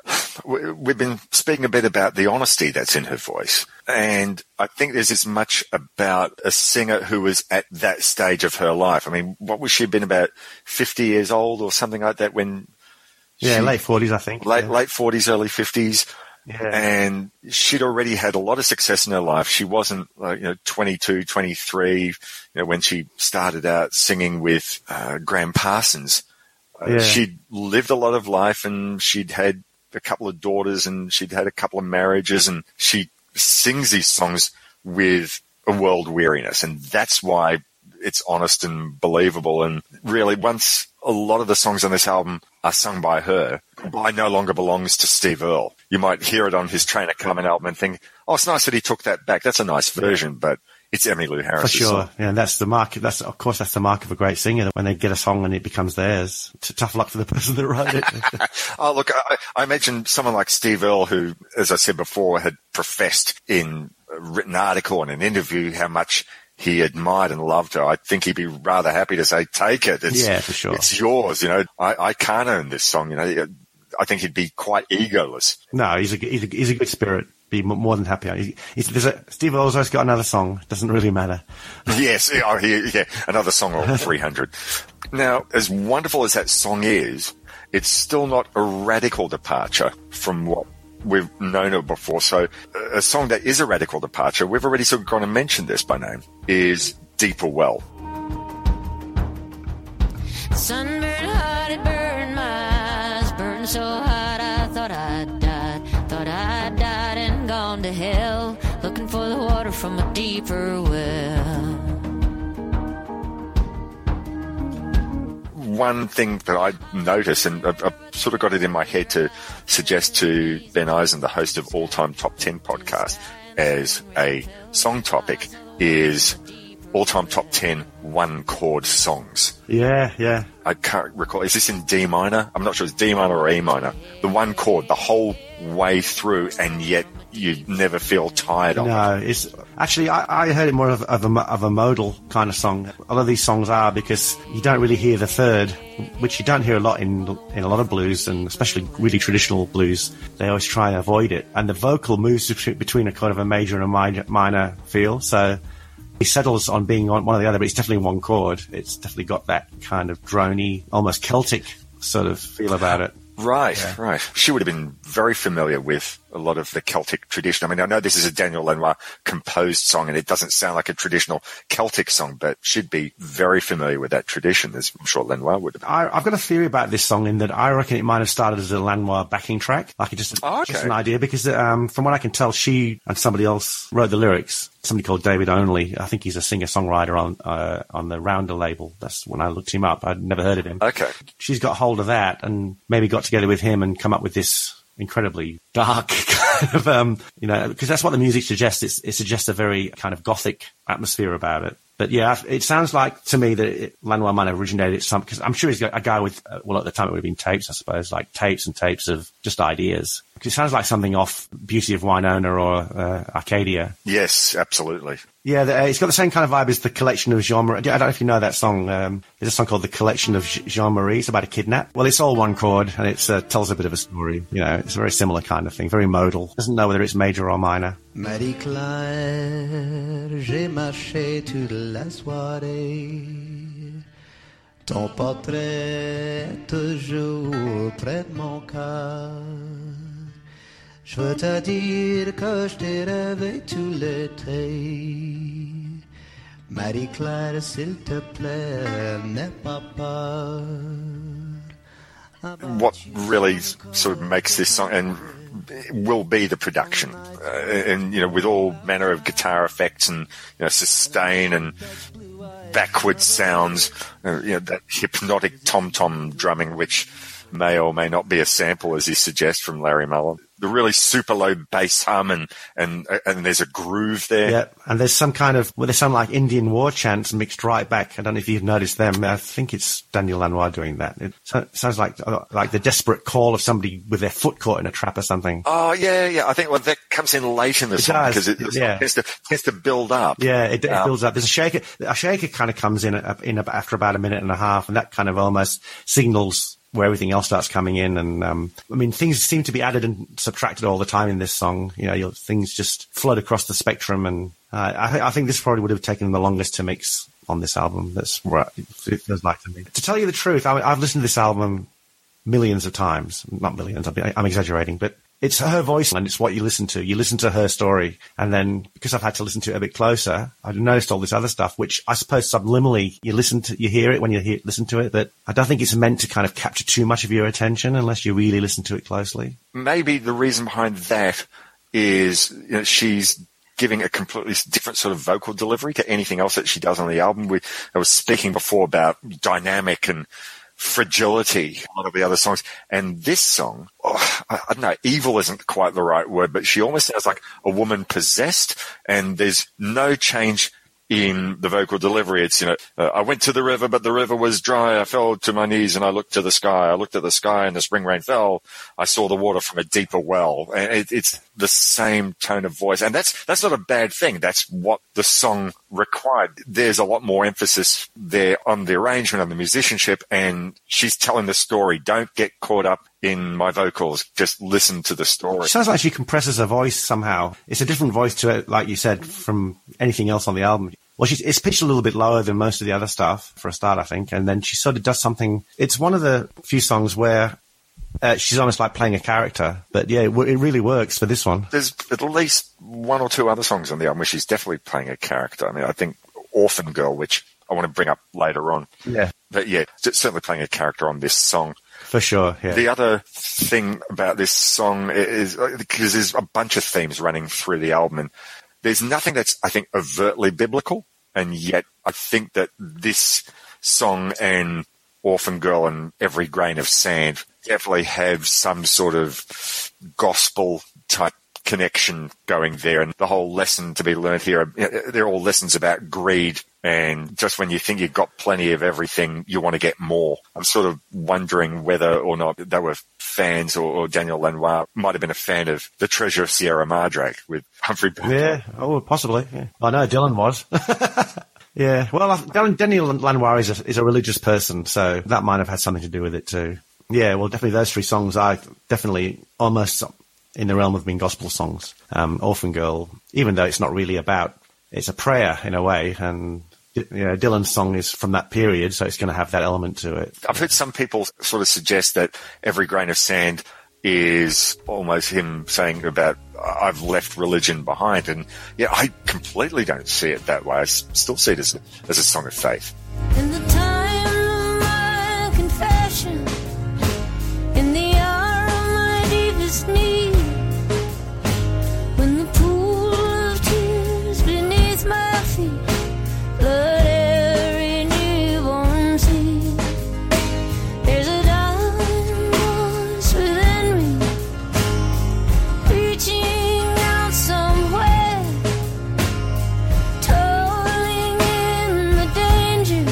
we've been speaking a bit about the honesty that's in her voice. And I think there's as much about a singer who was at that stage of her life. I mean, what was she been about fifty years old or something like that when? Yeah, she, late forties, I think. Late, yeah. late forties, early fifties. Yeah. And she'd already had a lot of success in her life. She wasn't, uh, you know, twenty-two, twenty-three, you know, when she started out singing with uh, Gram Parsons. Uh, yeah. She'd lived a lot of life and she'd had a couple of daughters and she'd had a couple of marriages and she sings these songs with a world weariness. And that's why it's honest and believable. And really, once a lot of the songs on this album are sung by her, Goodbye no longer belongs to Steve Earle. You might hear it on his Train to Come album and think, oh, it's nice that he took that back. That's a nice version, but it's Emmylou Harris. For sure. Song. Yeah, and that's the mark. That's, of course, that's the mark of a great singer, when they get a song and it becomes theirs. It's tough luck for the person that wrote it. Oh, look, I, I imagine someone like Steve Earle, who, as I said before, had professed in a written article and an interview how much he admired and loved her. I think he'd be rather happy to say, take it. It's, yeah, for sure. It's yours. You know, I, I can't own this song. You know, I think he'd be quite egoless. No, he's a, he's a, he's a good spirit. Be more than happy. He's, there's a, Steve Earle's always got another song. Doesn't really matter. Yes. Oh, he, yeah. Another song or three hundred. Now, as wonderful as that song is, it's still not a radical departure from what we've known of before. So a song that is a radical departure, we've already sort of gone and mentioned this by name, is Deeper Well. Sunburned hot, it burned my eyes, burned so hot I thought I'd died, thought I'd died and gone to hell, looking for the water from a deeper well. One thing that I notice, and I've, I've sort of got it in my head to suggest to Ben Eisen, the host of All Time Top ten podcast, as a song topic, is All Time Top ten one chord songs. Yeah, yeah. I can't recall. Is this in D minor? I'm not sure. It's D minor or E minor. The one chord, the whole way through, and yet you never feel tired of no, it. No, it's actually I, I heard it more of, of, a, of a modal kind of song. A lot of these songs are, because you don't really hear the third, which you don't hear a lot in in a lot of blues, and especially really traditional blues. They always try and avoid it, and the vocal moves between a kind of a major and a minor, minor feel. So he settles on being on one or the other, but it's definitely one chord. It's definitely got that kind of droney, almost Celtic sort of feel about it. Right, yeah. right. She would have been very familiar with a lot of the Celtic tradition. I mean, I know this is a Daniel Lanois composed song and it doesn't sound like a traditional Celtic song, but should be very familiar with that tradition, as I'm sure Lanois would have been. I, I've got a theory about this song in that I reckon it might have started as a Lanois backing track, like just, oh, okay. just an idea, because um, from what I can tell, she and somebody else wrote the lyrics. Somebody called David Only. I think he's a singer-songwriter on uh, on the Rounder label. That's when I looked him up. I'd never heard of him. Okay. She's got hold of that and maybe got together with him and come up with this incredibly dark kind of, um, you know, because that's what the music suggests. It's, it suggests a very kind of gothic atmosphere about it. But yeah, it sounds like to me that it, Lanois might have originated some, because I'm sure he's got a guy with, uh, well, at the time it would have been tapes, I suppose, like tapes and tapes of just ideas. Because it sounds like something off Beauty of Winona or uh, Arcadia. Yes, absolutely. Yeah, the, uh, it's got the same kind of vibe as The Collection of Jean-Marie. I don't know if you know that song. Um, there's a song called The Collection of Jean-Marie. It's about a kidnap. Well, it's all one chord and it uh, tells a bit of a story. You know, it's a very similar kind of thing, very modal. Doesn't know whether it's major or minor. Marie-Claire, j'ai marché toute la soirée. Ton portrait toujours près de mon cœur. Je veux te dire que je t'ai rêvé tout l'été. Marie-Claire, s'il te plaît, n'aie pas peur. What really sort of makes this song, and will be the production, uh, and you know, with all manner of guitar effects and you know, sustain and backward sounds, uh, you know, that hypnotic tom-tom drumming, which may or may not be a sample, as he suggests, from Larry Mullen. The really super low bass hum, and and and there's a groove there. Yeah, and there's some kind of, well, they sound like Indian war chants mixed right back. I don't know if you've noticed them. I think it's Daniel Lanois doing that. It sounds like like the desperate call of somebody with their foot caught in a trap or something. Oh yeah, yeah. I think well that comes in late in the it song because it, yeah. it tends to tends to build up. Yeah, it, it um, builds up. There's a shaker. A shaker kind of comes in in after about a minute and a half, and that kind of almost signals where everything else starts coming in. And um I mean, things seem to be added and subtracted all the time in this song. You know, you'll, things just flood across the spectrum, and uh, I, th- I think this probably would have taken the longest to mix on this album. That's what it feels like to me. To tell you the truth, I, I've listened to this album millions of times. Not millions, I, I'm exaggerating, but it's her voice and it's what you listen to. You listen to her story, and then because I've had to listen to it a bit closer, I've noticed all this other stuff, which I suppose subliminally you listen to, you hear it when you hear, listen to it, but I don't think it's meant to kind of capture too much of your attention unless you really listen to it closely. Maybe the reason behind that is, you know, she's giving a completely different sort of vocal delivery to anything else that she does on the album. We, I was speaking before about dynamic and fragility, a lot of the other songs, and this song, oh, I, I don't know, evil isn't quite the right word, but she almost sounds like a woman possessed, and there's no change in the vocal delivery. It's, you know, uh, I went to the river, but the river was dry. I fell to my knees and I looked to the sky. I looked at the sky and the spring rain fell. I saw the water from a deeper well. And it, it's the same tone of voice, and that's that's not a bad thing. That's what the song required. There's a lot more emphasis there on the arrangement, on the musicianship, and she's telling the story. Don't get caught up in my vocals, just listen to the story. It sounds like she compresses her voice somehow. It's a different voice to it, like you said, from anything else on the album. Well, she's, it's pitched a little bit lower than most of the other stuff, for a start, I think, and then she sort of does something. It's one of the few songs where Uh, she's almost like playing a character, but yeah, it, w- it really works for this one. There's at least one or two other songs on the album where she's definitely playing a character. I mean, I think Orphan Girl, which I want to bring up later on. Yeah. But yeah, certainly playing a character on this song. For sure, yeah. The other thing about this song is, because there's a bunch of themes running through the album, and there's nothing that's, I think, overtly biblical, and yet I think that this song and Orphan Girl and Every Grain of Sand definitely have some sort of gospel type connection going there, and the whole lesson to be learned here, they're all lessons about greed, and just when you think you've got plenty of everything, you want to get more. I'm sort of wondering whether or not they were fans, or, or Daniel Lanois might have been a fan of The Treasure of Sierra Madre with Humphrey Bogart. Yeah, oh, possibly. Yeah. I know Dylan was. Yeah, well, Daniel Lanois is a, is a religious person, so that might have had something to do with it too. Yeah, well, definitely those three songs are definitely almost in the realm of being gospel songs. Um, Orphan Girl, even though it's not really about, it's a prayer in a way, and you know, Dylan's song is from that period, so it's going to have that element to it. I've heard some people sort of suggest that Every Grain of Sand is almost him saying about, I've left religion behind. And yeah, I completely don't see it that way. I still see it as a, as a song of faith. In the time of my confession, in the hour of my deepest need, when the pool of tears beneath my feet, blood every newborn seed, there's a dying voice within me, reaching out somewhere, toiling in the danger,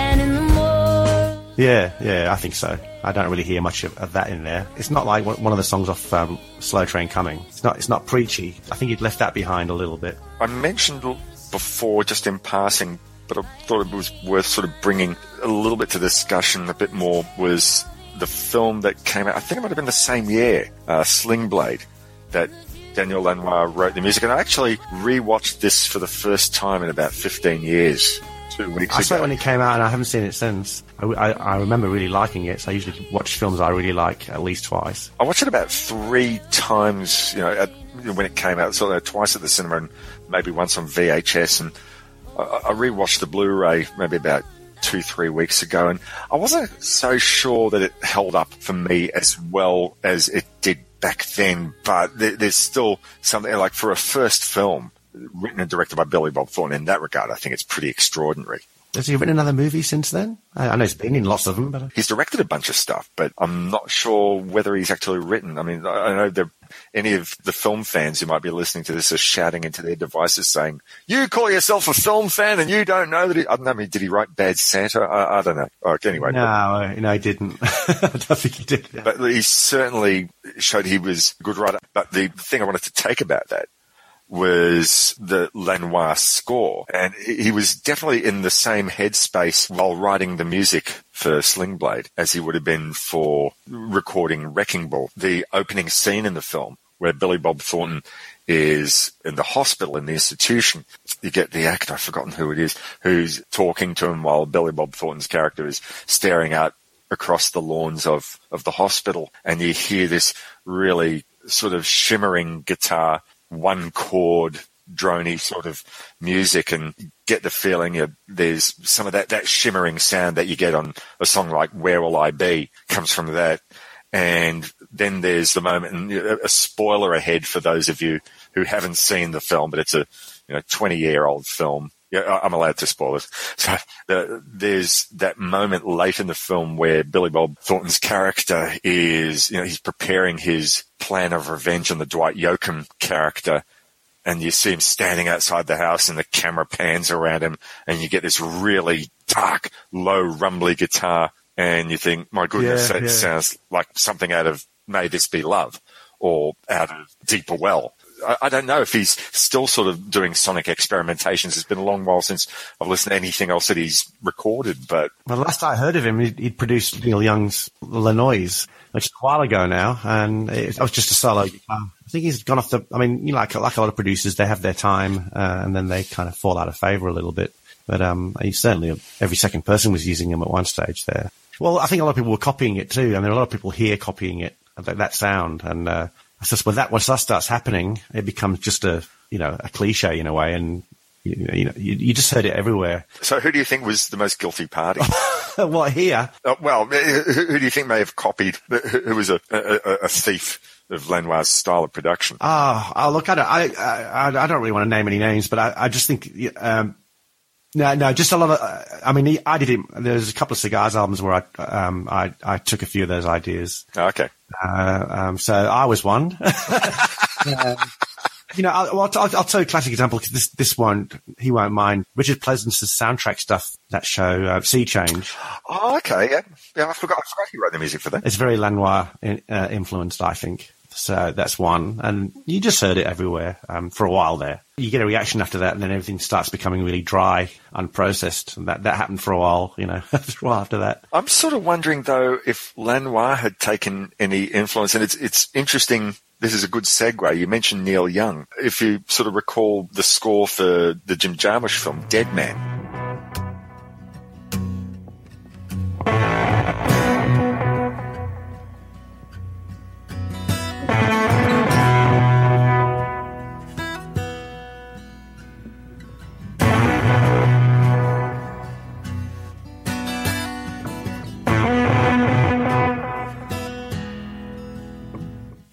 and in the more. Yeah, yeah, I think so. I don't really hear much of, of that in there. It's not like one of the songs off um, Slow Train Coming. It's not It's not preachy. I think he'd left that behind a little bit. I mentioned before, just in passing, but I thought it was worth sort of bringing a little bit to discussion a bit more, was the film that came out, I think it might have been the same year, uh, Sling Blade, that Daniel Lanois wrote the music. And I actually rewatched this for the first time in about fifteen years. I saw it when it came out, and I haven't seen it since. I, I, I remember really liking it, so I usually watch films I really like at least twice. I watched it about three times, you know, at, when it came out, sort of twice at the cinema and maybe once on V H S. And I, I rewatched the Blu-ray maybe about two, three weeks ago, and I wasn't so sure that it held up for me as well as it did back then. But there, there's still something like, for a first film, written and directed by Billy Bob Thornton, in that regard, I think it's pretty extraordinary. Has he written another movie since then? I know he's been in lots of them, but he's directed a bunch of stuff, but I'm not sure whether he's actually written. I mean, I know there, any of the film fans who might be listening to this are shouting into their devices saying, you call yourself a film fan and you don't know that he... I don't know, I mean, did he write Bad Santa? I, I don't know. Oh, anyway. No, but, no, he didn't. I don't think he did. Yeah. But he certainly showed he was a good writer. But the thing I wanted to take about that was the Lanois score, and he was definitely in the same headspace while writing the music for Sling Blade as he would have been for recording Wrecking Ball. The opening scene in the film where Billy Bob Thornton is in the hospital, in the institution, you get the actor, I've forgotten who it is, who's talking to him while Billy Bob Thornton's character is staring out across the lawns of, of the hospital, and you hear this really sort of shimmering guitar, one chord, droney sort of music, and get the feeling of there's some of that, that shimmering sound that you get on a song like Where Will I Be comes from that. And then there's the moment, and a spoiler ahead for those of you who haven't seen the film, but it's a, you know, twenty-year-old film. Yeah, I'm allowed to spoil it. So uh, there's that moment late in the film where Billy Bob Thornton's character is, you know, he's preparing his plan of revenge on the Dwight Yoakam character, and you see him standing outside the house and the camera pans around him and you get this really dark, low, rumbly guitar, and you think, my goodness, yeah, that yeah. sounds like something out of May This Be Love or out of Deeper Well. I don't know if he's still sort of doing sonic experimentations. It's been a long while since I've listened to anything else that he's recorded. But well, last I heard of him, he'd, he'd produced Neil Young's Lanois, which is a while ago now, and it was just a solo guitar. I think he's gone off the – I mean, you know, like, like a lot of producers, they have their time uh, and then they kind of fall out of favour a little bit. But um, he certainly – every second person was using him at one stage there. Well, I think a lot of people were copying it too, and there are a lot of people here copying it, that, that sound, and uh, – So when that once that starts happening, it becomes just a you know a cliche in a way, and you, you know you, you just heard it everywhere. So who do you think was the most guilty party? Well, here, uh, well, who, who do you think may have copied? Who was a, a, a thief of Lanois' style of production? Ah, oh, oh, look, I don't, I, I, I don't really want to name any names, but I, I just think. Um, No, no, just a lot of, uh, I mean, he, I did him, there's a couple of Cigars albums where I, um, I, I took a few of those ideas. Oh, okay. Uh, um, so I was one. um, you know, I'll, I'll, I'll tell you a classic example, because this, this one, he won't mind. Richard Pleasance's soundtrack stuff, that show, uh, Sea Change. Oh, okay. Yeah. yeah I forgot, I forgot he wrote the music for that. It's very Lanois in, uh, influenced, I think. So that's one, and you just heard it everywhere um, for a while there. You get a reaction after that, and then everything starts becoming really dry, unprocessed, and that, that happened for a while, you know, for a while after that. I'm sort of wondering, though, if Lanois had taken any influence, and it's it's interesting, this is a good segue, you mentioned Neil Young. If you sort of recall the score for the Jim Jarmusch film, Dead Man.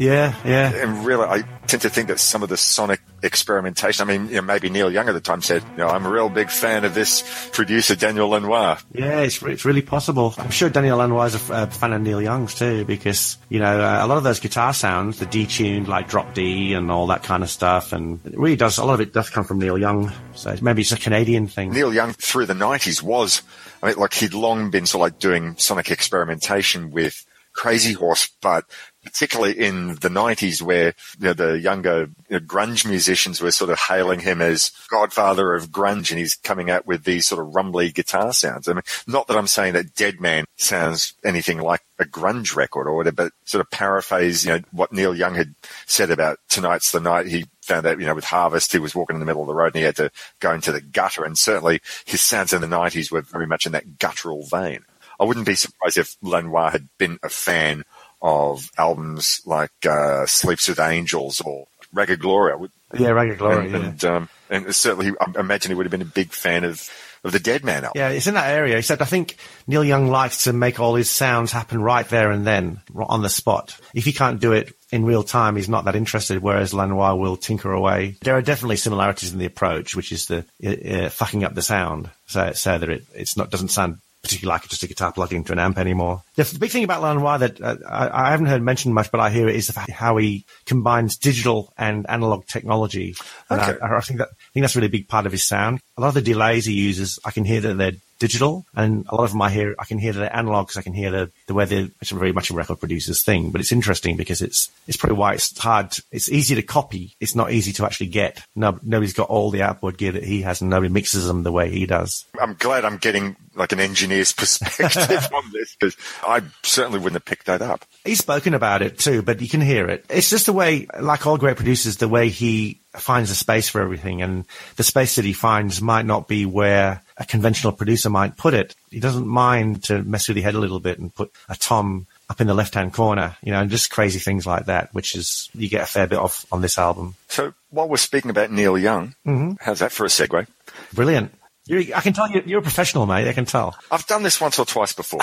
Yeah, yeah. And really, I tend to think that some of the sonic experimentation, I mean, you know, maybe Neil Young at the time said, you know, I'm a real big fan of this producer, Daniel Lanois. Yeah, it's, it's really possible. I'm sure Daniel Lanois is a, a fan of Neil Young's too, because, you know, uh, a lot of those guitar sounds, the detuned, like drop D and all that kind of stuff, and it really does, a lot of it does come from Neil Young, so maybe it's a Canadian thing. Neil Young through the nineties was, I mean, like he'd long been sort of like doing sonic experimentation with Crazy Horse, but particularly in the nineties where, you know, the younger, you know, grunge musicians were sort of hailing him as godfather of grunge, and he's coming out with these sort of rumbly guitar sounds. I mean, not that I'm saying that Dead Man sounds anything like a grunge record or whatever, but sort of paraphrase, you know, what Neil Young had said about Tonight's the Night. He found out, you know, with Harvest, he was walking in the middle of the road and he had to go into the gutter, and certainly his sounds in the nineties were very much in that guttural vein. I wouldn't be surprised if Lanois had been a fan of albums like uh, Sleeps with Angels or Raga Gloria. Yeah, Raga Gloria, and, yeah. And, um, and certainly, I imagine he would have been a big fan of, of the Dead Man album. Yeah, it's in that area, except I think Neil Young likes to make all his sounds happen right there and then, on the spot. If he can't do it in real time, he's not that interested, whereas Lanois will tinker away. There are definitely similarities in the approach, which is the uh, fucking up the sound, so, so that it it's not doesn't sound particularly like just a guitar plugged into an amp anymore. The big thing about Lanois that uh, I, I haven't heard mentioned much, but I hear it, is how he combines digital and analog technology. And okay. I, I think that I think that's really a big part of his sound. A lot of the delays he uses, I can hear that they're digital, and a lot of them I hear, I can hear that they're analog, because I can hear the the way they're, it's very much a record producer's thing. But it's interesting because it's it's probably why it's hard. To, it's easy to copy. It's not easy to actually get. No, nobody's got all the outboard gear that he has, and nobody mixes them the way he does. I'm glad I'm getting like an engineer's perspective on this, because I certainly wouldn't have picked that up. He's spoken about it too, but you can hear it. It's just the way, like all great producers, the way he finds a space for everything, and the space that he finds might not be where a conventional producer might put it. He doesn't mind to mess with your head a little bit and put a tom up in the left-hand corner, you know, and just crazy things like that, which is, you get a fair bit of on this album. So while we're speaking about Neil Young, mm-hmm. how's that for a segue? Brilliant. You're, I can tell you're, you're a professional, mate. I can tell. I've done this once or twice before.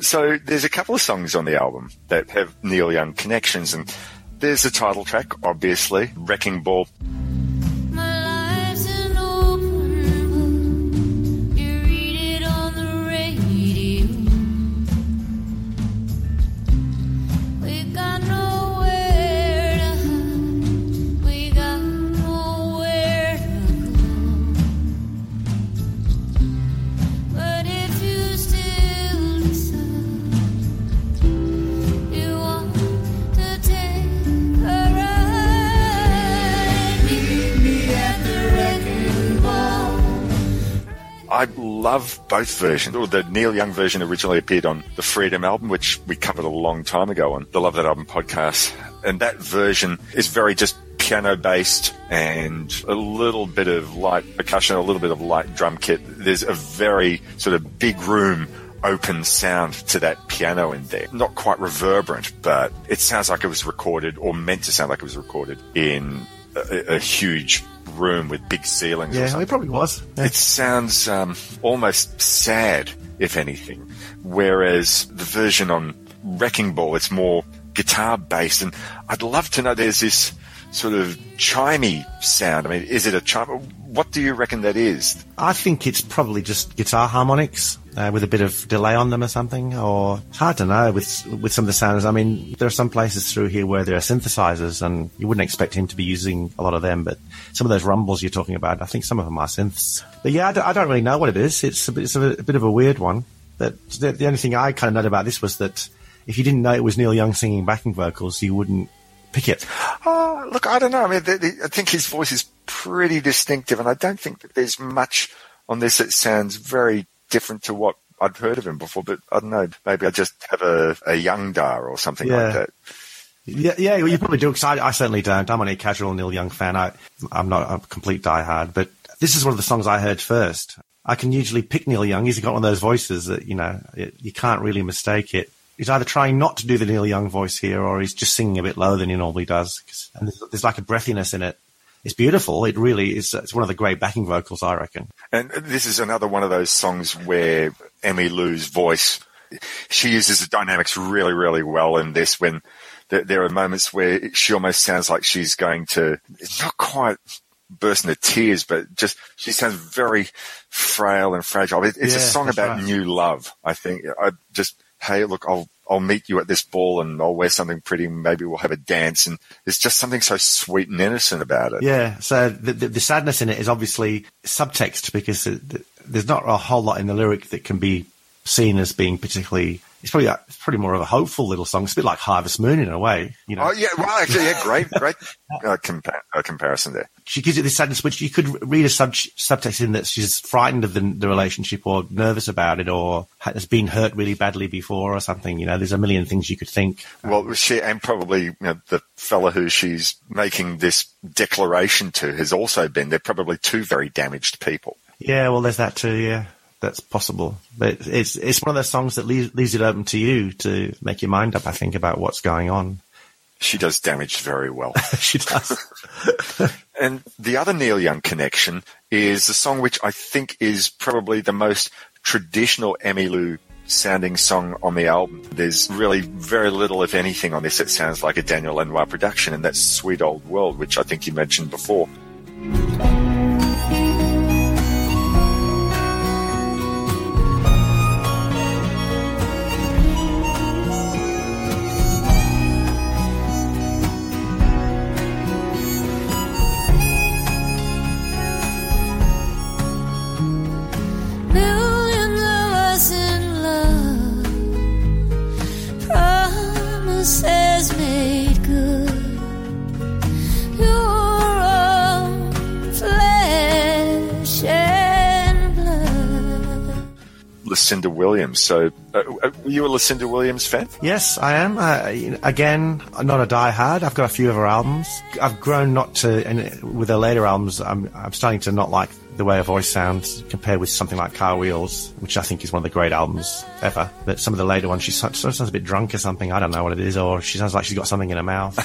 So there's a couple of songs on the album that have Neil Young connections, and there's the title track, obviously, Wrecking Ball. My life's an open book. You read it on the radio. We got nowhere to hide. We got nowhere to go. But if you still decide you want to take I love both versions. The Neil Young version originally appeared on the Freedom album, which we covered a long time ago on the Love That Album podcast. And that version is very just piano-based and a little bit of light percussion, a little bit of light drum kit. There's a very sort of big room open sound to that piano in there. Not quite reverberant, but it sounds like it was recorded, or meant to sound like it was recorded, in a, a huge room with big ceilings. Yeah, it probably was. Yeah. It sounds um, almost sad, if anything, whereas the version on Wrecking Ball, it's more guitar-based, and I'd love to know, there's this sort of chimey sound. I mean, is it a chime? What do you reckon that is? I think it's probably just guitar harmonics uh, with a bit of delay on them or something, or it's hard to know with with some of the sounds. I mean, there are some places through here where there are synthesizers, and you wouldn't expect him to be using a lot of them, but some of those rumbles you're talking about, I think some of them are synths. But yeah, I don't, I don't really know what it is. It's a bit, it's a, a bit of a weird one. That the, the only thing I kind of know about this was that if you didn't know it was Neil Young singing backing vocals, you wouldn't pick it. Oh, look, I don't know. I mean, the, the, I think his voice is pretty distinctive, and I don't think that there's much on this that sounds very different to what I'd heard of him before, but I don't know. Maybe I just have a, a Young Dar or something yeah. like that. Yeah, yeah, well, you probably do, because I, I certainly don't. I'm only a casual Neil Young fan. I, I'm not a complete diehard, but this is one of the songs I heard first. I can usually pick Neil Young. He's got one of those voices that, you know, it, you can't really mistake it. He's either trying not to do the Neil Young voice here, or he's just singing a bit lower than he normally does. And there's, there's like a breathiness in it. It's beautiful. It really is. It's one of the great backing vocals, I reckon. And this is another one of those songs where Emmylou's voice she uses the dynamics really, really well in this, when th- there are moments where she almost sounds like she's going to, it's not quite burst into tears, but just she sounds very frail and fragile. It, it's yeah, a song about right. new love, I think. I just, hey, look, I'll I'll meet you at this ball and I'll wear something pretty and maybe we'll have a dance. And there's just something so sweet and innocent about it. Yeah, so the, the, the sadness in it is obviously subtext, because it, the, there's not a whole lot in the lyric that can be seen as being particularly – it's probably it's probably more of a hopeful little song. It's a bit like Harvest Moon in a way. You know? Oh, yeah, well, actually, yeah, great, great uh, compa- uh, comparison there. She gives it this sadness, which you could read a sub- subtext in that she's frightened of the, the relationship or nervous about it or has been hurt really badly before or something. You know, there's a million things you could think. Well, she, and probably you know, the fella who she's making this declaration to has also been, they're probably two very damaged people. Yeah, well, there's that too, yeah. That's possible. But it's it's one of those songs that leaves, leaves it open to you to make your mind up, I think, about what's going on. She does damage very well. She does. And the other Neil Young connection is a song which I think is probably the most traditional Emmylou sounding song on the album. There's really very little, if anything, on this that sounds like a Daniel Lanois production, and that's Sweet Old World, which I think you mentioned before. Lucinda Williams. So, uh, are you a Lucinda Williams fan? Yes, I am. Uh, again, I'm not a diehard. I've got a few of her albums. I've grown not to, and with her later albums, I'm, I'm starting to not like the way her voice sounds compared with something like Car Wheels, which I think is one of the great albums ever. But some of the later ones, she sounds, sounds a bit drunk or something. I don't know what it is, or she sounds like she's got something in her mouth.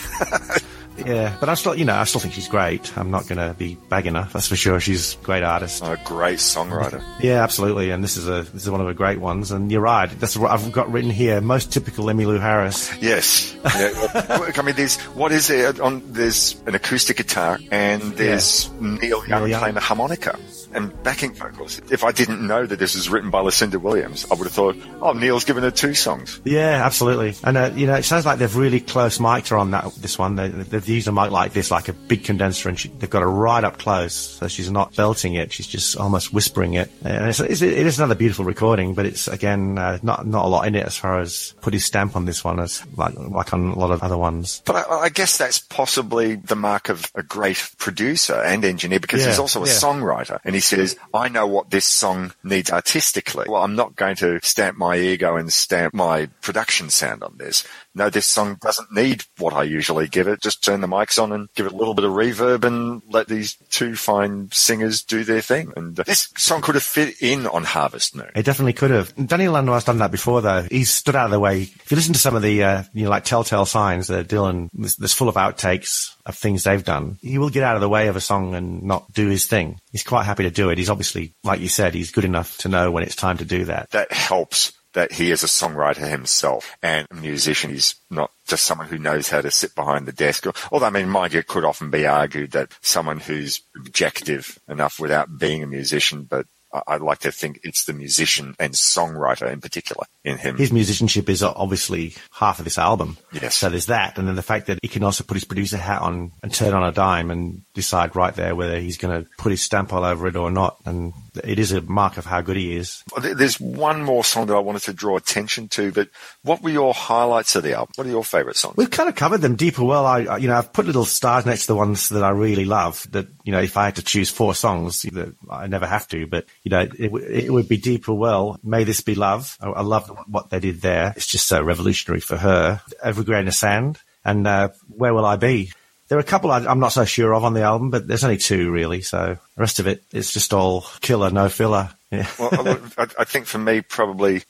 Yeah, but I still, you know, I still think she's great. I'm not going to be bagging her. That's for sure. She's a great artist, a great songwriter. Yeah, absolutely. And this is a this is one of her great ones. And you're right. That's what I've got written here. Most typical Emmylou Harris. Yes. Yeah. I mean, there's what is there? On there's an acoustic guitar, and there's yeah. Neil Young playing the harmonica and backing vocals. If I didn't know that this was written by Lucinda Williams, I would have thought, oh, Neil's given her two songs. Yeah, absolutely. And, uh, you know, it sounds like they've really close mic'd her on that. This one. They, they've used a mic like this, like a big condenser, and she, they've got her right up close, so she's not belting it. She's just almost whispering it. And it's, it's, it is another beautiful recording, but it's, again, uh, not not a lot in it as far as put his stamp on this one, as like, like on a lot of other ones. But I, I guess that's possibly the mark of a great producer and engineer, because yeah, he's also a yeah. songwriter, and he says, I know what this song needs artistically. Well, I'm not going to stamp my ego and stamp my production sound on this. No, this song doesn't need what I usually give it. Just turn the mics on and give it a little bit of reverb and let these two fine singers do their thing. And uh, this song could have fit in on Harvest Moon. It definitely could have. Daniel Lanois has done that before, though. He's stood out of the way. If you listen to some of the, uh, you know, like Telltale Signs, that Dylan, that's full of outtakes of things they've done, he will get out of the way of a song and not do his thing. He's quite happy to do it. He's obviously, like you said, he's good enough to know when it's time to do that. That helps. That he is a songwriter himself and a musician. He's not just someone who knows how to sit behind the desk. Although, I mean, mind you, it could often be argued that someone who's objective enough without being a musician, but I like to think it's the musician and songwriter in particular in him. His musicianship is obviously half of this album. Yes. So there's that. And then the fact that he can also put his producer hat on and turn on a dime and decide right there whether he's going to put his stamp all over it or not. And it is a mark of how good he is. There's one more song that I wanted to draw attention to, but what were your highlights of the album? What are your favourite songs? We've kind of covered them. Deeper Well, I, you know, I've put little stars next to the ones that I really love that, you know, if I had to choose four songs, I never have to, but, you know, it, it would be Deeper Well, May This Be Love. I, I love what they did there. It's just so revolutionary for her. Every Grain of Sand and uh, Where Will I Be? There are a couple I'm not so sure of on the album, but there's only two really. So the rest of it, it's just all killer, no filler. Yeah. Well, I think for me, probably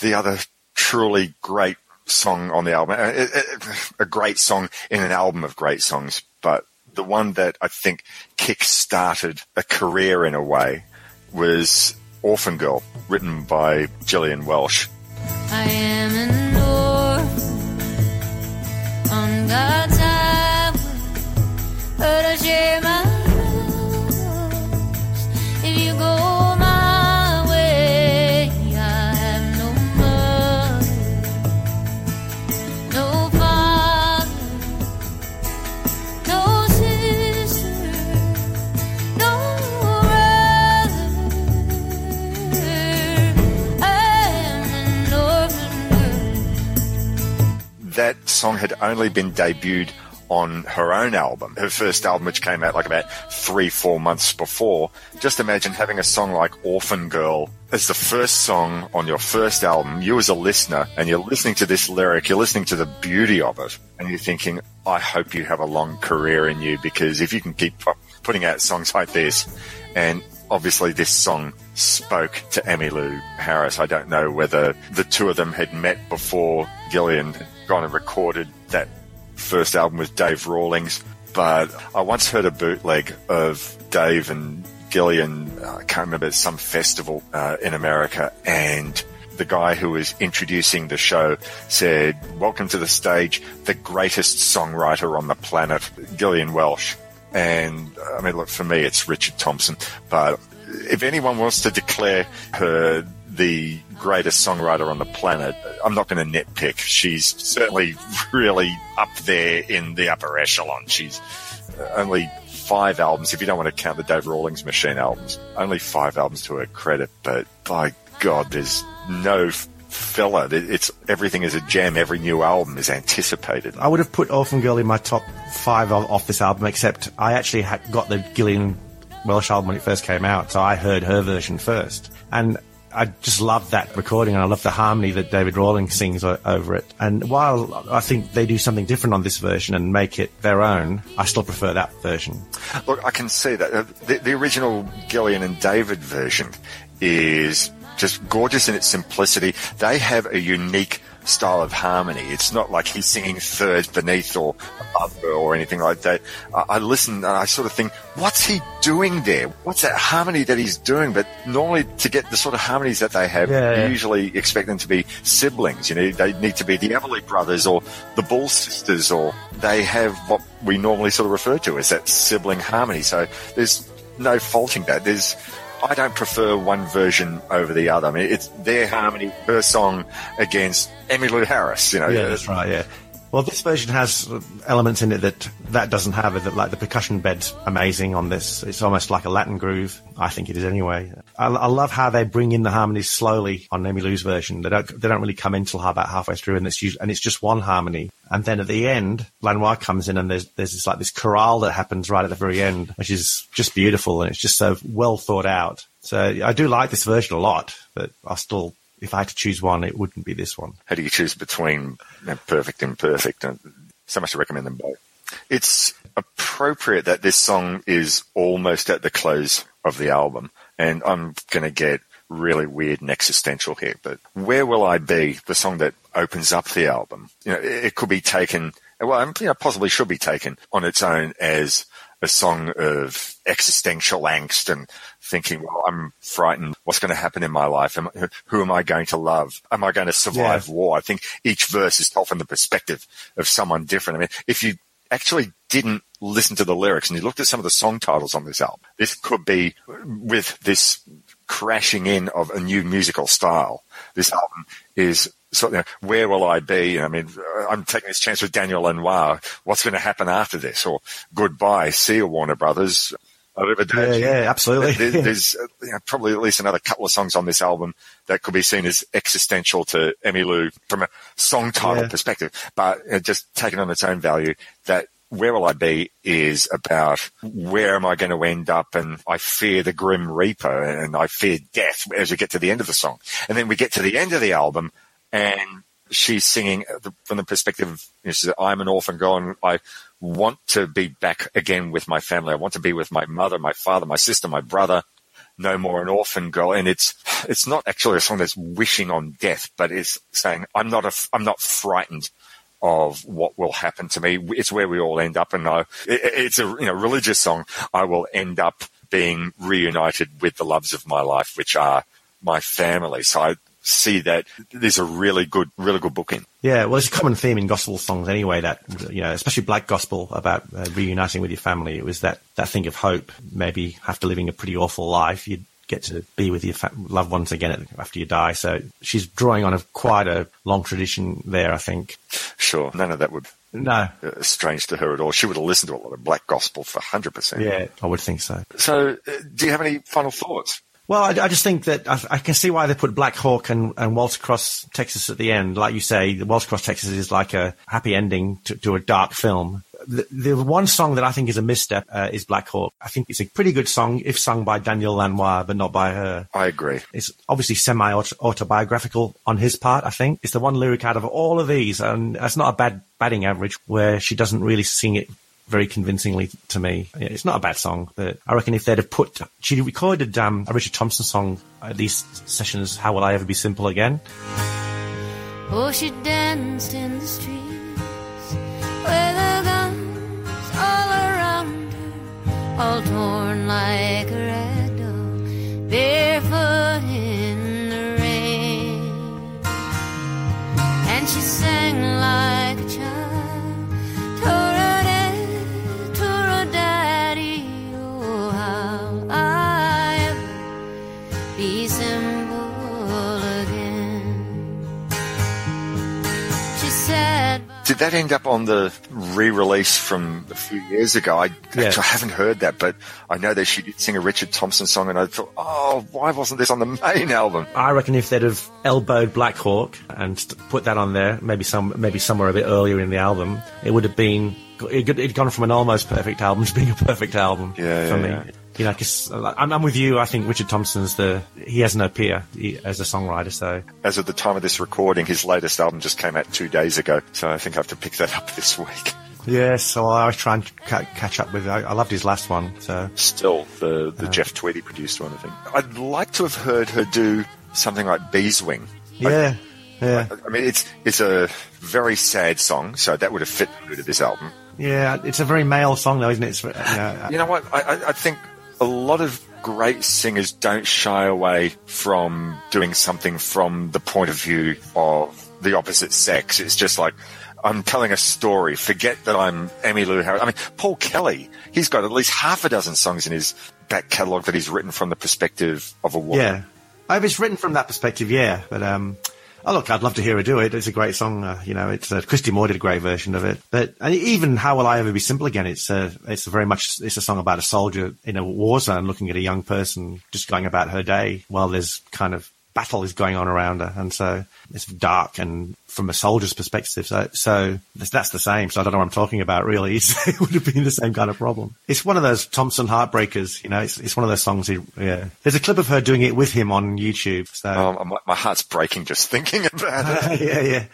the other truly great song on the album, a great song in an album of great songs, but the one that I think kick-started a career in a way was Orphan Girl, written by Gillian Welsh. I am an orphan on God's highway, but I share my loss. If you go my way, I have no mother, no father, no sister, no brother. I am an orphan girl. That song had only been debuted on her own album, her first album, which came out like about three, four months before. Just imagine having a song like Orphan Girl as the first song on your first album. You as a listener, and you're listening to this lyric, you're listening to the beauty of it, and you're thinking, I hope you have a long career in you, because if you can keep putting out songs like this, and obviously this song spoke to Emmylou Harris. I don't know whether the two of them had met before Gillian had gone and recorded that first album with Dave Rawlings, but I once heard a bootleg of Dave and Gillian, uh, I can't remember, some festival uh, in America, and the guy who was introducing the show said, "Welcome to the stage, the greatest songwriter on the planet, Gillian Welsh." And I mean, look, for me it's Richard Thompson, but if anyone wants to declare her the greatest songwriter on the planet, I'm not going to nitpick. She's certainly really up there in the upper echelon. She's only five albums, if you don't want to count the Dave Rawlings Machine albums, only five albums to her credit, but by God, there's no filler. It's, everything is a gem. Every new album is anticipated. I would have put Orphan Girl in my top five off this album, except I actually had got the Gillian Welsh album when it first came out, so I heard her version first, and I just love that recording, and I love the harmony that David Rawlings sings o- over it. And while I think they do something different on this version and make it their own, I still prefer that version. Look, I can see that. The, the original Gillian and David version is just gorgeous in its simplicity. They have a unique style of harmony. It's not like he's singing thirds beneath or above or anything like that. I, I listen and I sort of think, what's he doing there? What's that harmony that he's doing? But normally, to get the sort of harmonies that they have, yeah, yeah. you usually expect them to be siblings. You know, they need to be the Everly Brothers or the Ball Sisters, or they have what we normally sort of refer to as that sibling harmony. So there's no faulting that. There's I don't prefer one version over the other. I mean, it's their harmony, her song against Emmylou Harris, you know. Yeah, that's right, yeah. Well, this version has elements in it that that doesn't have. That, like, the percussion bed's amazing on this. It's almost like a Latin groove. I think it is anyway. I, I love how they bring in the harmonies slowly on Emmylou's version. They don't they don't really come in till about halfway through, and it's usually, and it's just one harmony. And then at the end, Lanois comes in, and there's there's this, like, this chorale that happens right at the very end, which is just beautiful, and it's just so well thought out. So I do like this version a lot, but I still. If I had to choose one, it wouldn't be this one. How do you choose between you know, Perfect and Perfect? So much to recommend them both. It's appropriate that this song is almost at the close of the album, and I'm going to get really weird and existential here, but Where Will I Be, the song that opens up the album, you know, it could be taken, well, you know, possibly should be taken on its own as a song of existential angst and thinking, well, I'm frightened. What's going to happen in my life? Am, who am I going to love? Am I going to survive yeah. war? I think each verse is told from the perspective of someone different. I mean, if you actually didn't listen to the lyrics and you looked at some of the song titles on this album, this could be with this crashing in of a new musical style. This album is So, you know, where will I be? I mean, I'm taking this chance with Daniel Lanois. What's going to happen after this? Or goodbye, see you, Warner Brothers. Yeah, yeah, absolutely. There, there's you know, probably at least another couple of songs on this album that could be seen as existential to Emmylou from a song title yeah. perspective, but you know, just taken on its own value, that Where Will I Be is about where am I going to end up, and I fear the Grim Reaper, and I fear death, as we get to the end of the song. And then we get to the end of the album, and she's singing from the perspective of, you know, she said, I'm an orphan girl, and I want to be back again with my family. I want to be with my mother, my father, my sister, my brother. No more an orphan girl. And it's it's not actually a song that's wishing on death, but it's saying, I'm not a, I'm not frightened of what will happen to me. It's where we all end up. And I, it, it's a you know religious song. I will end up being reunited with the loves of my life, which are my family. So I see that there's a really good, really good booking. Yeah, well, it's a common theme in gospel songs anyway. That, you know, especially black gospel, about uh, reuniting with your family. It was that that thing of hope. Maybe after living a pretty awful life, you'd get to be with your fa- loved ones again after you die. So she's drawing on a quite a long tradition there, I think. Sure, none of that would no uh, strange to her at all. She would have listened to a lot of black gospel for one hundred percent. Yeah, I would think so. So, uh, do you have any final thoughts? Well, I, I just think that I, I can see why they put Black Hawk and, and Waltz Across Texas at the end. Like you say, the Waltz Across Texas is like a happy ending to, to a dark film. The, the one song that I think is a misstep uh, is Black Hawk. I think it's a pretty good song if sung by Daniel Lanois, but not by her. I agree. It's obviously semi-autobiographical on his part, I think. It's the one lyric out of all of these, and that's not a bad batting average, where she doesn't really sing it very convincingly to me. It's not a bad song, but I reckon if they'd have put... She recorded um, a Richard Thompson song at these sessions, How Will I Ever Be Simple Again? Oh, she danced in the streets where the guns all around her, all torn like a rag doll, barefoot in the rain. And she sang like a child, tore be simple again. She said. Did that end up on the re-release from a few years ago? I, yeah. I haven't heard that, but I know that she did sing a Richard Thompson song, and I thought, oh, why wasn't this on the main album? I reckon if they'd have elbowed Black Hawk and put that on there, maybe some, maybe somewhere a bit earlier in the album, it would have been. It'd gone from an almost perfect album to being a perfect album yeah, for yeah, me. Yeah. You know, cause I'm, I'm with you. I think Richard Thompson's the he has no peer he, as a songwriter. So, as of the time of this recording, his latest album just came out two days ago. So I think I have to pick that up this week. Yeah, so I was trying to ca- catch up with. I, I loved his last one. So still the the uh, Jeff Tweedy produced one. I think I'd like to have heard her do something like Bee's Wing. Yeah, I, yeah. I, I mean, it's it's a very sad song, so that would have fit into this album. Yeah, it's a very male song, though, isn't it? It's, you know, you know what? I, I, I think. A lot of great singers don't shy away from doing something from the point of view of the opposite sex. It's just like, I'm telling a story. Forget that I'm Emmylou Harris. I mean, Paul Kelly, he's got at least half a dozen songs in his back catalogue that he's written from the perspective of a woman. Yeah. If it's written from that perspective, yeah. But, um, oh, look, I'd love to hear her do it. It's a great song. Uh, you know, it's uh, Christy Moore did a great version of it. But uh, even How Will I Ever Be Simple Again? It's a, it's a very much, it's a song about a soldier in a war zone looking at a young person just going about her day while there's kind of battle is going on around her. And so it's dark and from a soldier's perspective. So, so that's the same. So I don't know what I'm talking about really. It's, it would have been the same kind of problem. It's one of those Thompson heartbreakers, you know, it's, it's one of those songs. He, yeah. There's a clip of her doing it with him on YouTube. So oh, my, my heart's breaking just thinking about it. yeah.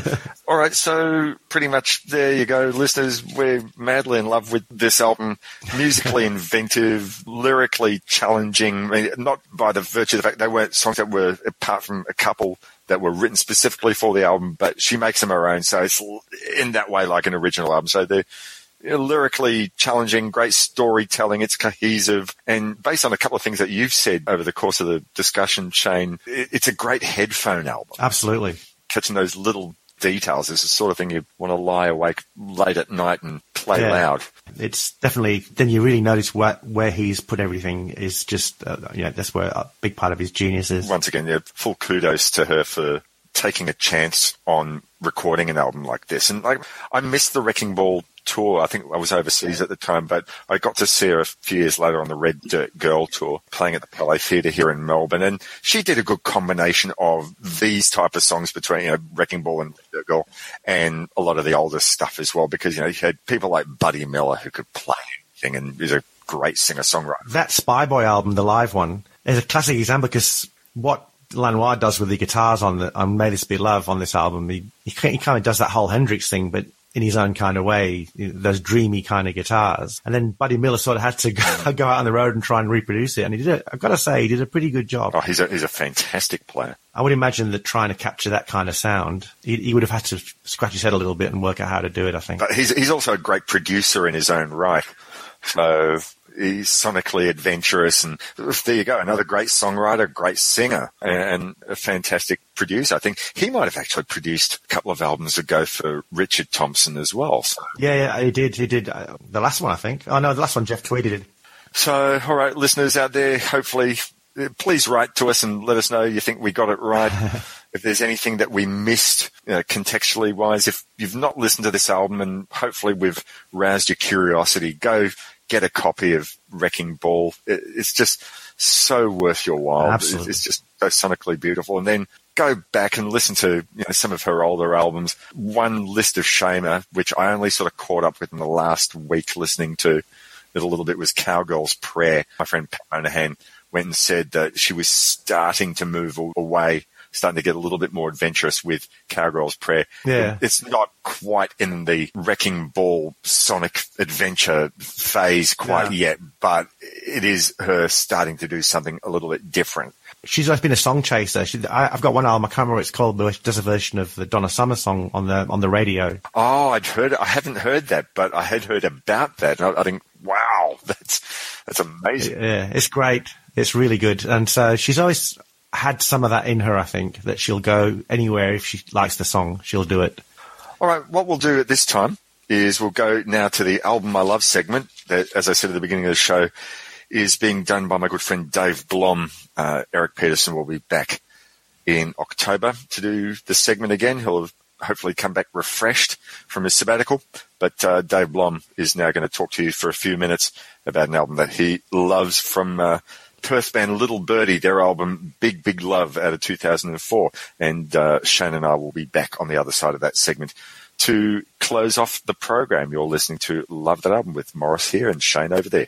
Yeah. All right. So pretty much there you go. Listeners, we're madly in love with this album. Musically inventive, lyrically challenging. I mean, not by the virtue of the fact they weren't songs that were apart from a couple that were written specifically for the album, but she makes them her own. So it's in that way like an original album. So they're lyrically challenging, great storytelling. It's cohesive. And based on a couple of things that you've said over the course of the discussion, Shane, it's a great headphone album. Absolutely. Catching those little details is the sort of thing you want to lie awake late at night and play yeah. loud. It's definitely, then you really notice where, where he's put everything is just, uh, you know, that's where a big part of his genius is. Once again, yeah, full kudos to her for taking a chance on recording an album like this. And like, I missed the Wrecking Ball tour. I think I was overseas yeah. at the time, but I got to see her a few years later on the Red Dirt Girl tour playing at the Palais Theatre here in Melbourne. And she did a good combination of these type of songs between, you know, Wrecking Ball and Red Dirt Girl and a lot of the older stuff as well, because, you know, you had people like Buddy Miller who could play anything and is a great singer-songwriter. That Spy Boy album, the live one, is a classic example because what Lanois does with the guitars on the on May This Be Love on this album, he, he kind of does that whole Hendrix thing, but in his own kind of way, those dreamy kind of guitars. And then Buddy Miller sort of had to go, go out on the road and try and reproduce it. And he did it. I've got to say, he did a pretty good job. Oh, he's a, he's a fantastic player. I would imagine that trying to capture that kind of sound, he, he would have had to scratch his head a little bit and work out how to do it, I think. But he's, he's also a great producer in his own right. So he's sonically adventurous, and there you go, another great songwriter, great singer, and a fantastic producer. I think he might have actually produced a couple of albums ago for Richard Thompson as well. So. Yeah, yeah, he did. He did uh, the last one, I think. Oh, no, the last one Jeff Tweedy did. So, all right, listeners out there, hopefully, please write to us and let us know you think we got it right. If there's anything that we missed you know, contextually wise, if you've not listened to this album and hopefully we've roused your curiosity, go get a copy of Wrecking Ball. It's just so worth your while. Absolutely. It's just so sonically beautiful. And then go back and listen to you know, some of her older albums. One list of Shamer, which I only sort of caught up with in the last week listening to it a little bit, was Cowgirl's Prayer. My friend Pat Monahan went and said that she was starting to move away, starting to get a little bit more adventurous with Cowgirl's Prayer. Yeah. It's not quite in the Wrecking Ball sonic adventure phase quite yeah. yet, but it is her starting to do something a little bit different. She's always been a song chaser. She, I, I've got one album, I can't remember what it's called, but she does a version of the Donna Summer song on the on the radio. Oh, I'd heard I haven't heard that, but I had heard about that. And I, I think, wow, that's that's amazing. Yeah, it's great. It's really good. And so she's always had some of that in her, I think, that she'll go anywhere if she likes the song, she'll do it. All right, what we'll do at this time is we'll go now to the Album I Love segment that, as I said at the beginning of the show, is being done by my good friend Dave Blom. Uh, Eric Peterson will be back in October to do the segment again. He'll have hopefully come back refreshed from his sabbatical. But uh, Dave Blom is now going to talk to you for a few minutes about an album that he loves from uh, Perth band Little Birdy, their album Big Big Love out of two thousand four. And uh, Shane and I will be back on the other side of that segment to close off the program. You're listening to Love That Album with Morris here and Shane over there.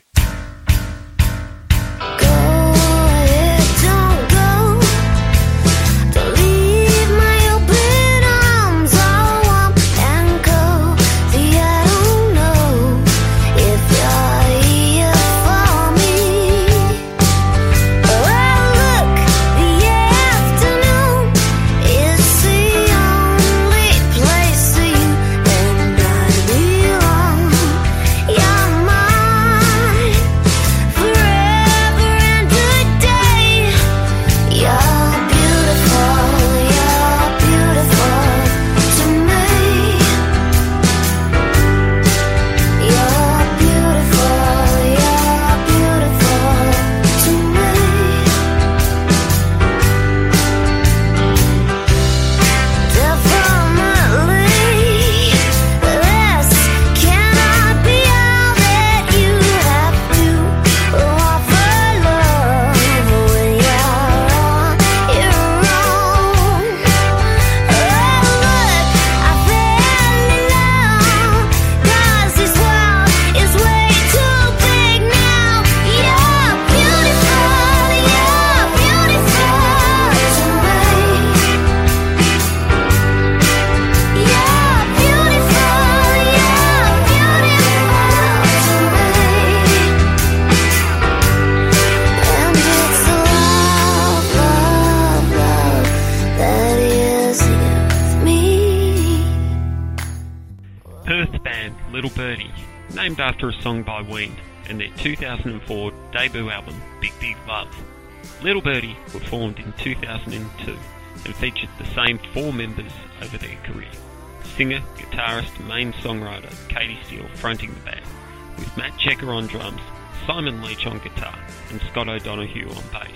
After a song by Ween and their two thousand four debut album Big Big Love. Little Birdy were formed in two thousand two and featured the same four members over their career. Singer, guitarist, main songwriter Katie Steele fronting the band, with Matt Checker on drums, Simon Leach on guitar and Scott O'Donoghue on bass.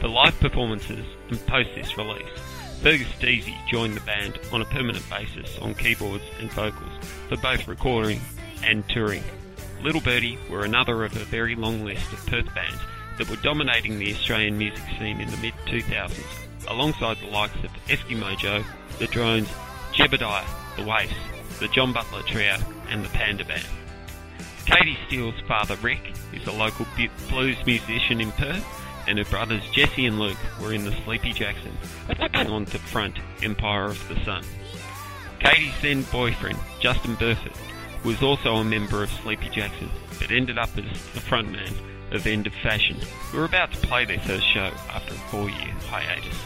For live performances and post this release, Fergus Deasy joined the band on a permanent basis on keyboards and vocals for both recording and touring. Little Birdy were another of a very long list of Perth bands that were dominating the Australian music scene in the mid two thousands, alongside the likes of Eskimo Joe, The Drones, Jebediah, The Waifs, The John Butler Trio and The Panda Band. Katie Steele's father Rick is a local blues musician in Perth, and her brothers Jesse and Luke were in the Sleepy Jackson, and on to front Empire of the Sun. Katie's then boyfriend, Justin Burford, was also a member of Sleepy Jackson, but ended up as the frontman of End of Fashion, who were about to play their first show after a four-year hiatus.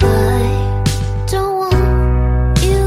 I don't want you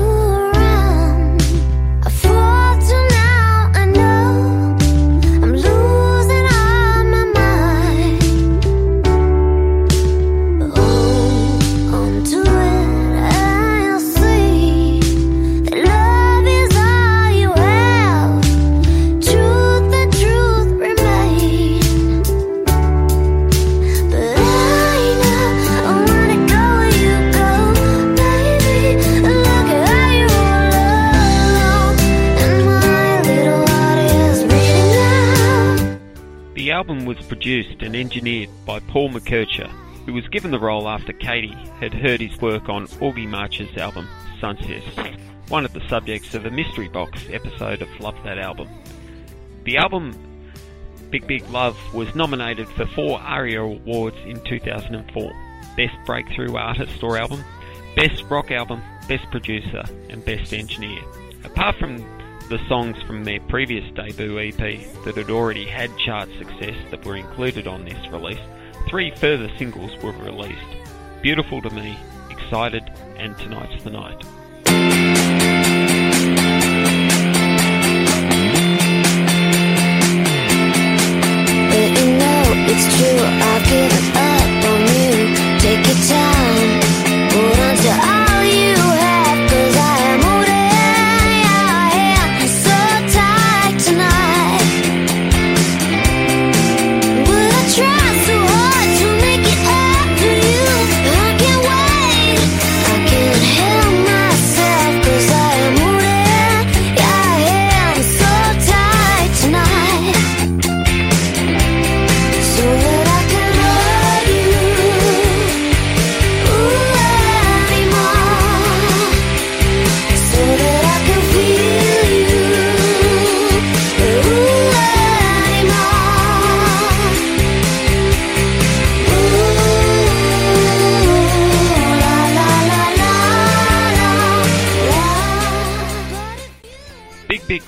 album was produced and engineered by Paul McKercher, who was given the role after Katie had heard his work on Augie March's album, Sunsets, one of the subjects of a Mystery Box episode of Love That Album. The album, Big Big Love, was nominated for four ARIA Awards in two thousand four. Best Breakthrough Artist or Album, Best Rock Album, Best Producer, and Best Engineer. Apart from the songs from their previous debut E P that had already had chart success that were included on this release, three further singles were released: Beautiful to Me, Excited, and Tonight's the Night. But you know it's true, I've given up on you. Take your time, hold on to all you have, 'cause I am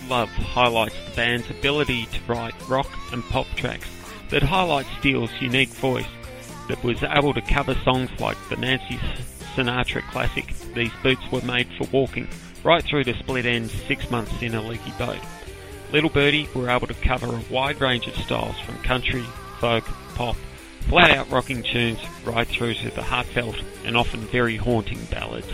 Love highlights the band's ability to write rock and pop tracks that highlight Steele's unique voice that was able to cover songs like the Nancy Sinatra classic These Boots Were Made for Walking right through to Split End's Six Months in a Leaky Boat. Little Birdy were able to cover a wide range of styles from country, folk, pop, flat out rocking tunes right through to the heartfelt and often very haunting ballads.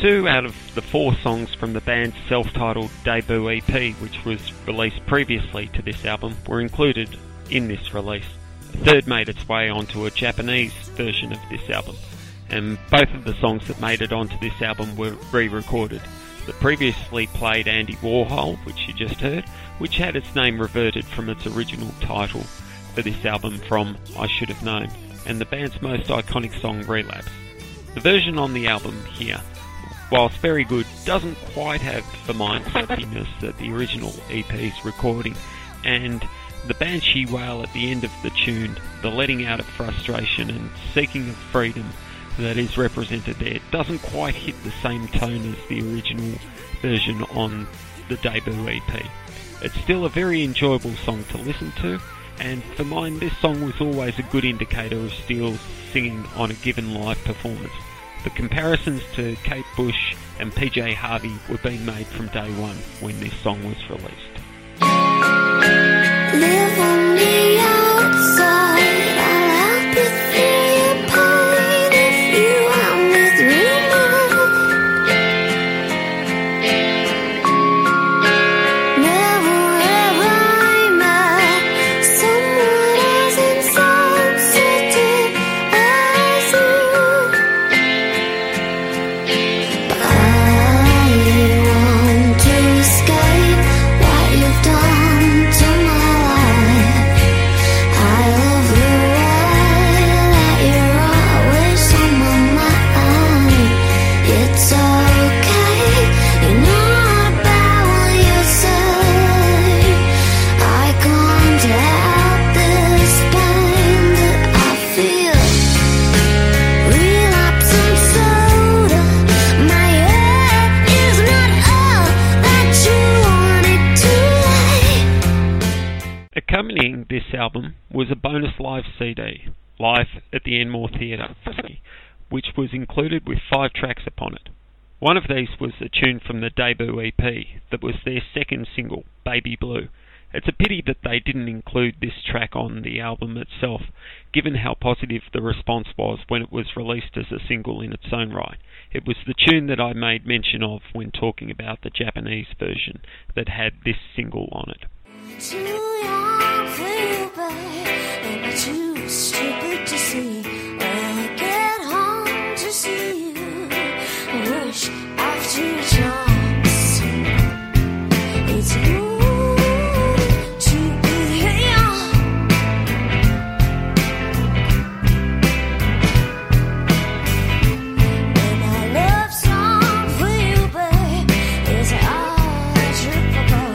Two out of the four songs from the band's self-titled debut E P, which was released previously to this album, were included in this release. A third made its way onto a Japanese version of this album, and both of the songs that made it onto this album were re-recorded. The previously played Andy Warhol, which you just heard, which had its name reverted from its original title for this album from I Should Have Known, and the band's most iconic song, Relapse. The version on the album here, whilst very good, doesn't quite have the mindsettiness that the original E P's recording, and the banshee wail at the end of the tune, the letting out of frustration and seeking of freedom that is represented there, doesn't quite hit the same tone as the original version on the debut E P. It's still a very enjoyable song to listen to, and for mine this song was always a good indicator of Steele's singing on a given live performance. The comparisons to Kate Bush and P J Harvey were being made from day one when this song was released. Live on the outside, I'll help you feel your pain if you are with me now. Never ever I met someone as insensitive as you. I want to escape what you Accompanying this album was a bonus live C D, Live at the Enmore Theatre, which was included with five tracks upon it. One of these was a tune from the debut E P that was their second single, Baby Blue. It's a pity that they didn't include this track on the album itself, given how positive the response was when it was released as a single in its own right. It was the tune that I made mention of when talking about the Japanese version that had this single on it. Too young for you, babe, and you're too stupid to see. When I get home to see you, I rush after your charms. It's rude to be here. When I love song for you, babe, it's hard to propose.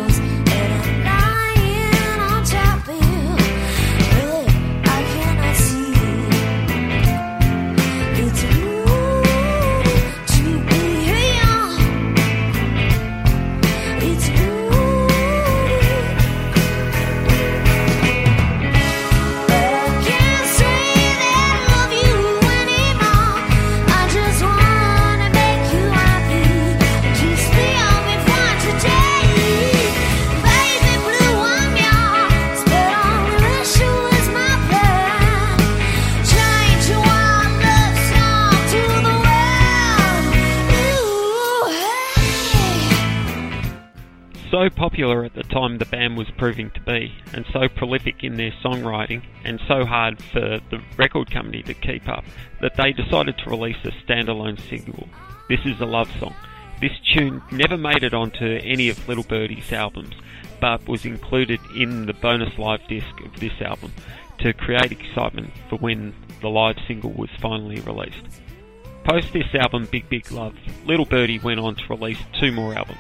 So popular at the time the band was proving to be, and so prolific in their songwriting, and so hard for the record company to keep up, that they decided to release a standalone single, This Is a Love Song. This tune never made it onto any of Little Birdy's albums, but was included in the bonus live disc of this album to create excitement for when the live single was finally released. Post this album, Big Big Love, Little Birdy went on to release two more albums,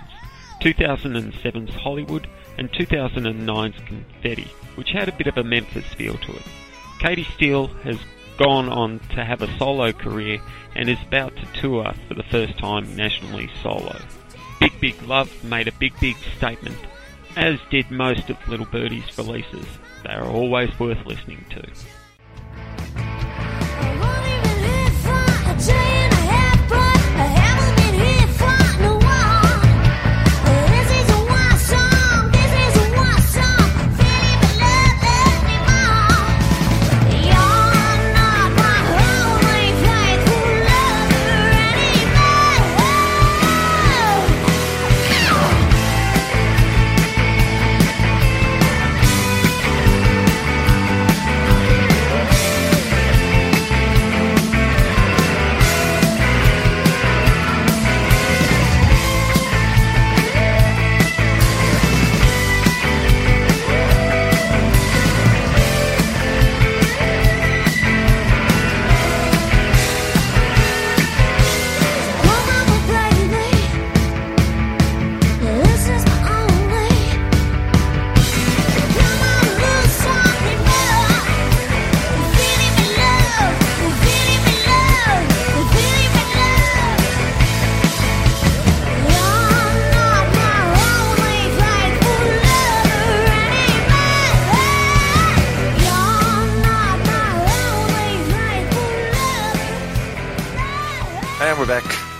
two thousand seven's Hollywood and two thousand nine's Confetti, which had a bit of a Memphis feel to it. Katie Steele has gone on to have a solo career and is about to tour for the first time nationally solo. Big Big Love made a big big statement, as did most of Little Birdy's releases. They are always worth listening to.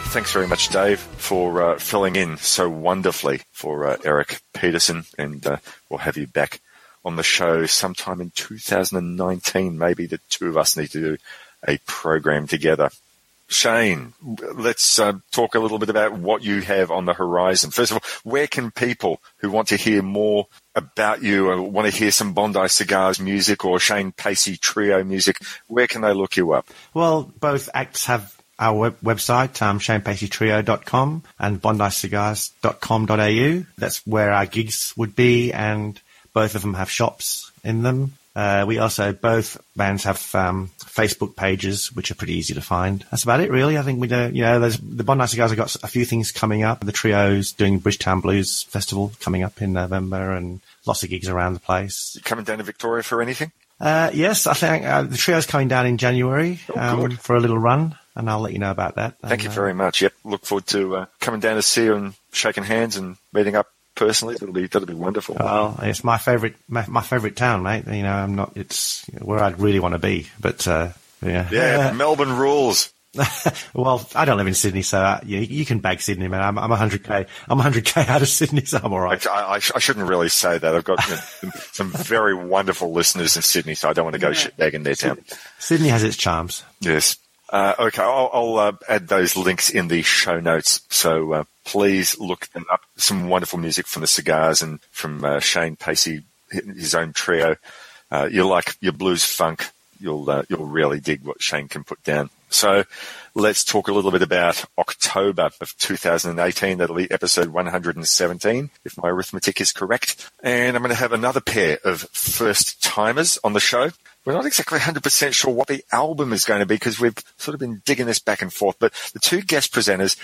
Thanks very much, Dave, for uh, filling in so wonderfully for uh, Eric Peterson, and uh, we'll have you back on the show sometime in two thousand nineteen. Maybe the two of us need to do a program together. Shane, let's uh, talk a little bit about what you have on the horizon. First of all, where can people who want to hear more about you or want to hear some Bondi Cigars music or Shane Pacey Trio music, where can they look you up? Well, both acts have our web- website, um, shane pacey trio dot com and bondi cigars dot com dot a u. That's where our gigs would be, and both of them have shops in them. Uh, we also, both bands have um, Facebook pages, which are pretty easy to find. That's about it, really. I think we do, you know, there's, the Bondi Cigars have got a few things coming up. The Trio's doing Bridgetown Blues Festival coming up in November, and lots of gigs around the place. You coming down to Victoria for anything? Uh, yes, I think uh, the Trio's coming down in January oh, um, for a little run. And I'll let you know about that. Thank and, you very uh, much. Yep, look forward to uh, coming down to see you and shaking hands and meeting up personally, that'll be that'll be wonderful. Oh, it's my favorite my, my favorite town, mate. You know, I'm not. It's where I'd really want to be. But uh, yeah, yeah, uh, Melbourne rules. Well, I don't live in Sydney, so uh, you, you can bag Sydney, man. I'm, I'm one hundred K. I'm one hundred K out of Sydney, so I'm all right. I, I, I shouldn't really say that. I've got you know, some very wonderful listeners in Sydney, so I don't want to go yeah. shit bagging their town. Sydney has its charms. Yes. Uh, okay, I'll, I'll uh, add those links in the show notes, so uh, please look them up. Some wonderful music from the Cigars and from uh, Shane Pacey, his own trio. Uh, you'll like your blues funk. You'll uh, you'll really dig what Shane can put down. So let's talk a little bit about October of two thousand eighteen. That'll be episode one hundred seventeen, if my arithmetic is correct. And I'm going to have another pair of first-timers on the show. We're not exactly one hundred percent sure what the album is going to be because we've sort of been digging this back and forth. But the two guest presenters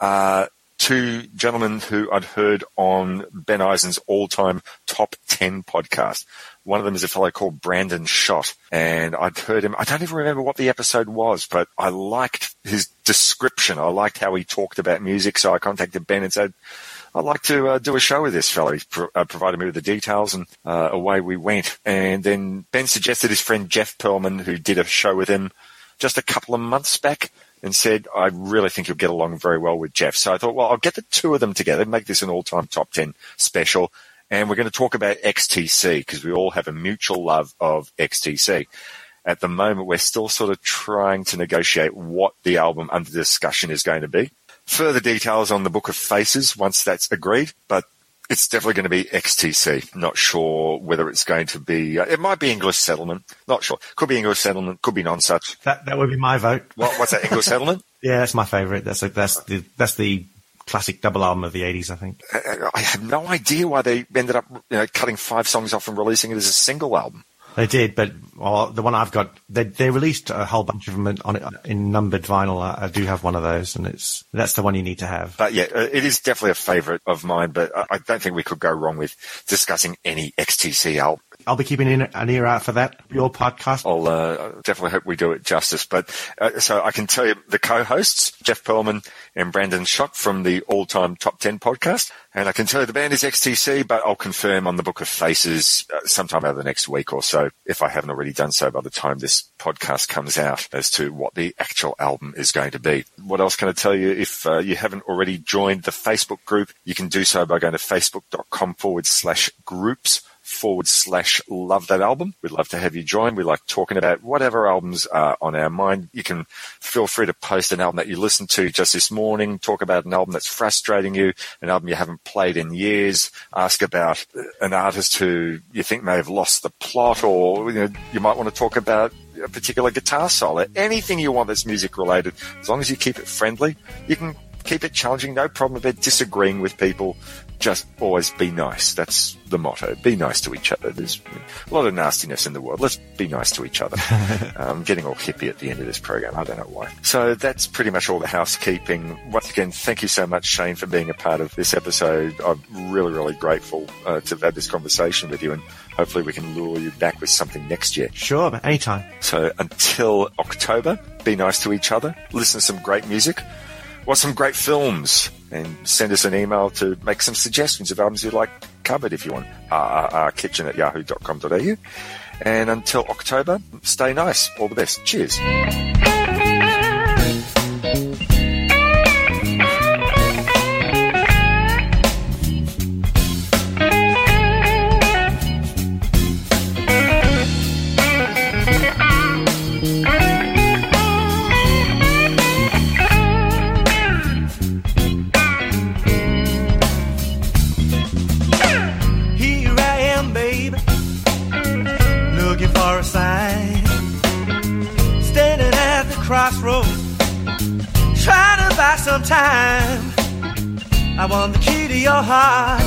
are two gentlemen who I'd heard on Ben Eisen's all-time top ten podcast. One of them is a fellow called Brandon Schott, and I'd heard him. I don't even remember what the episode was, but I liked his description. I liked how he talked about music, so I contacted Ben and said, I'd like to uh, do a show with this fellow. He pro- uh, provided me with the details, and uh, away we went. And then Ben suggested his friend Jeff Perlman, who did a show with him just a couple of months back, and said, I really think you'll get along very well with Jeff. So I thought, well, I'll get the two of them together, make this an all-time top ten special, and we're going to talk about X T C because we all have a mutual love of X T C. At the moment, we're still sort of trying to negotiate what the album under discussion is going to be. Further details on the Book of Faces once that's agreed, but it's definitely going to be X T C. Not sure whether it's going to be. Uh, it might be English Settlement. Not sure. Could be English Settlement. Could be Nonesuch. That that would be my vote. What, what's that? English Settlement? Yeah, that's my favourite. That's a, that's the that's the classic double album of the eighties. I think. I, I have no idea why they ended up you know, cutting five songs off and releasing it as a single album. They did, but well, the one I've got, they they released a whole bunch of them on it in numbered vinyl. I, I do have one of those, and it's that's the one you need to have. But yeah, it is definitely a favourite of mine. But I, I don't think we could go wrong with discussing any X T C album. I'll be keeping an ear out for that. Your podcast. I'll uh, definitely hope we do it justice. But uh, so I can tell you, the co-hosts Jeff Perlman and Brandon Schott from the all-time top ten podcast. And I can tell you the band is X T C, but I'll confirm on the Book of Faces uh, sometime over the next week or so, if I haven't already done so by the time this podcast comes out, as to what the actual album is going to be. What else can I tell you? If uh, you haven't already joined the Facebook group, you can do so by going to facebook.com forward slash groups forward slash love that album. We'd love to have you join. We like talking about whatever albums are on our mind. You can feel free to post an album that you listened to just this morning, talk about an album that's frustrating you, an album you haven't played in years, ask about an artist who you think may have lost the plot, or you know, you might want to talk about a particular guitar solo. Anything you want that's music related, as long as you keep it friendly. You can keep it challenging, no problem about disagreeing with people. Just always be nice. That's the motto. Be nice to each other. There's a lot of nastiness in the world. Let's be nice to each other. I'm um, getting all hippie at the end of this program. I don't know why. So that's pretty much all the housekeeping. Once again, thank you so much, Shane, for being a part of this episode. I'm really, really grateful uh, to have had this conversation with you, and hopefully we can lure you back with something next year. Sure, anytime. So until October, be nice to each other. Listen to some great music. Watch some great films, and send us an email to make some suggestions of albums you'd like covered if you want. R R R kitchen at yahoo dot com dot a u. And until October, stay nice. All the best. Cheers. Crossroads, trying to buy some time. I want the key to your heart.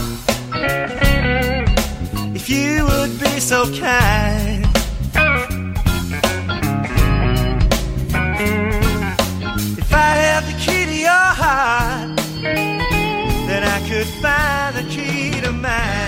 If you would be so kind, if I had the key to your heart, then I could find the key to mine.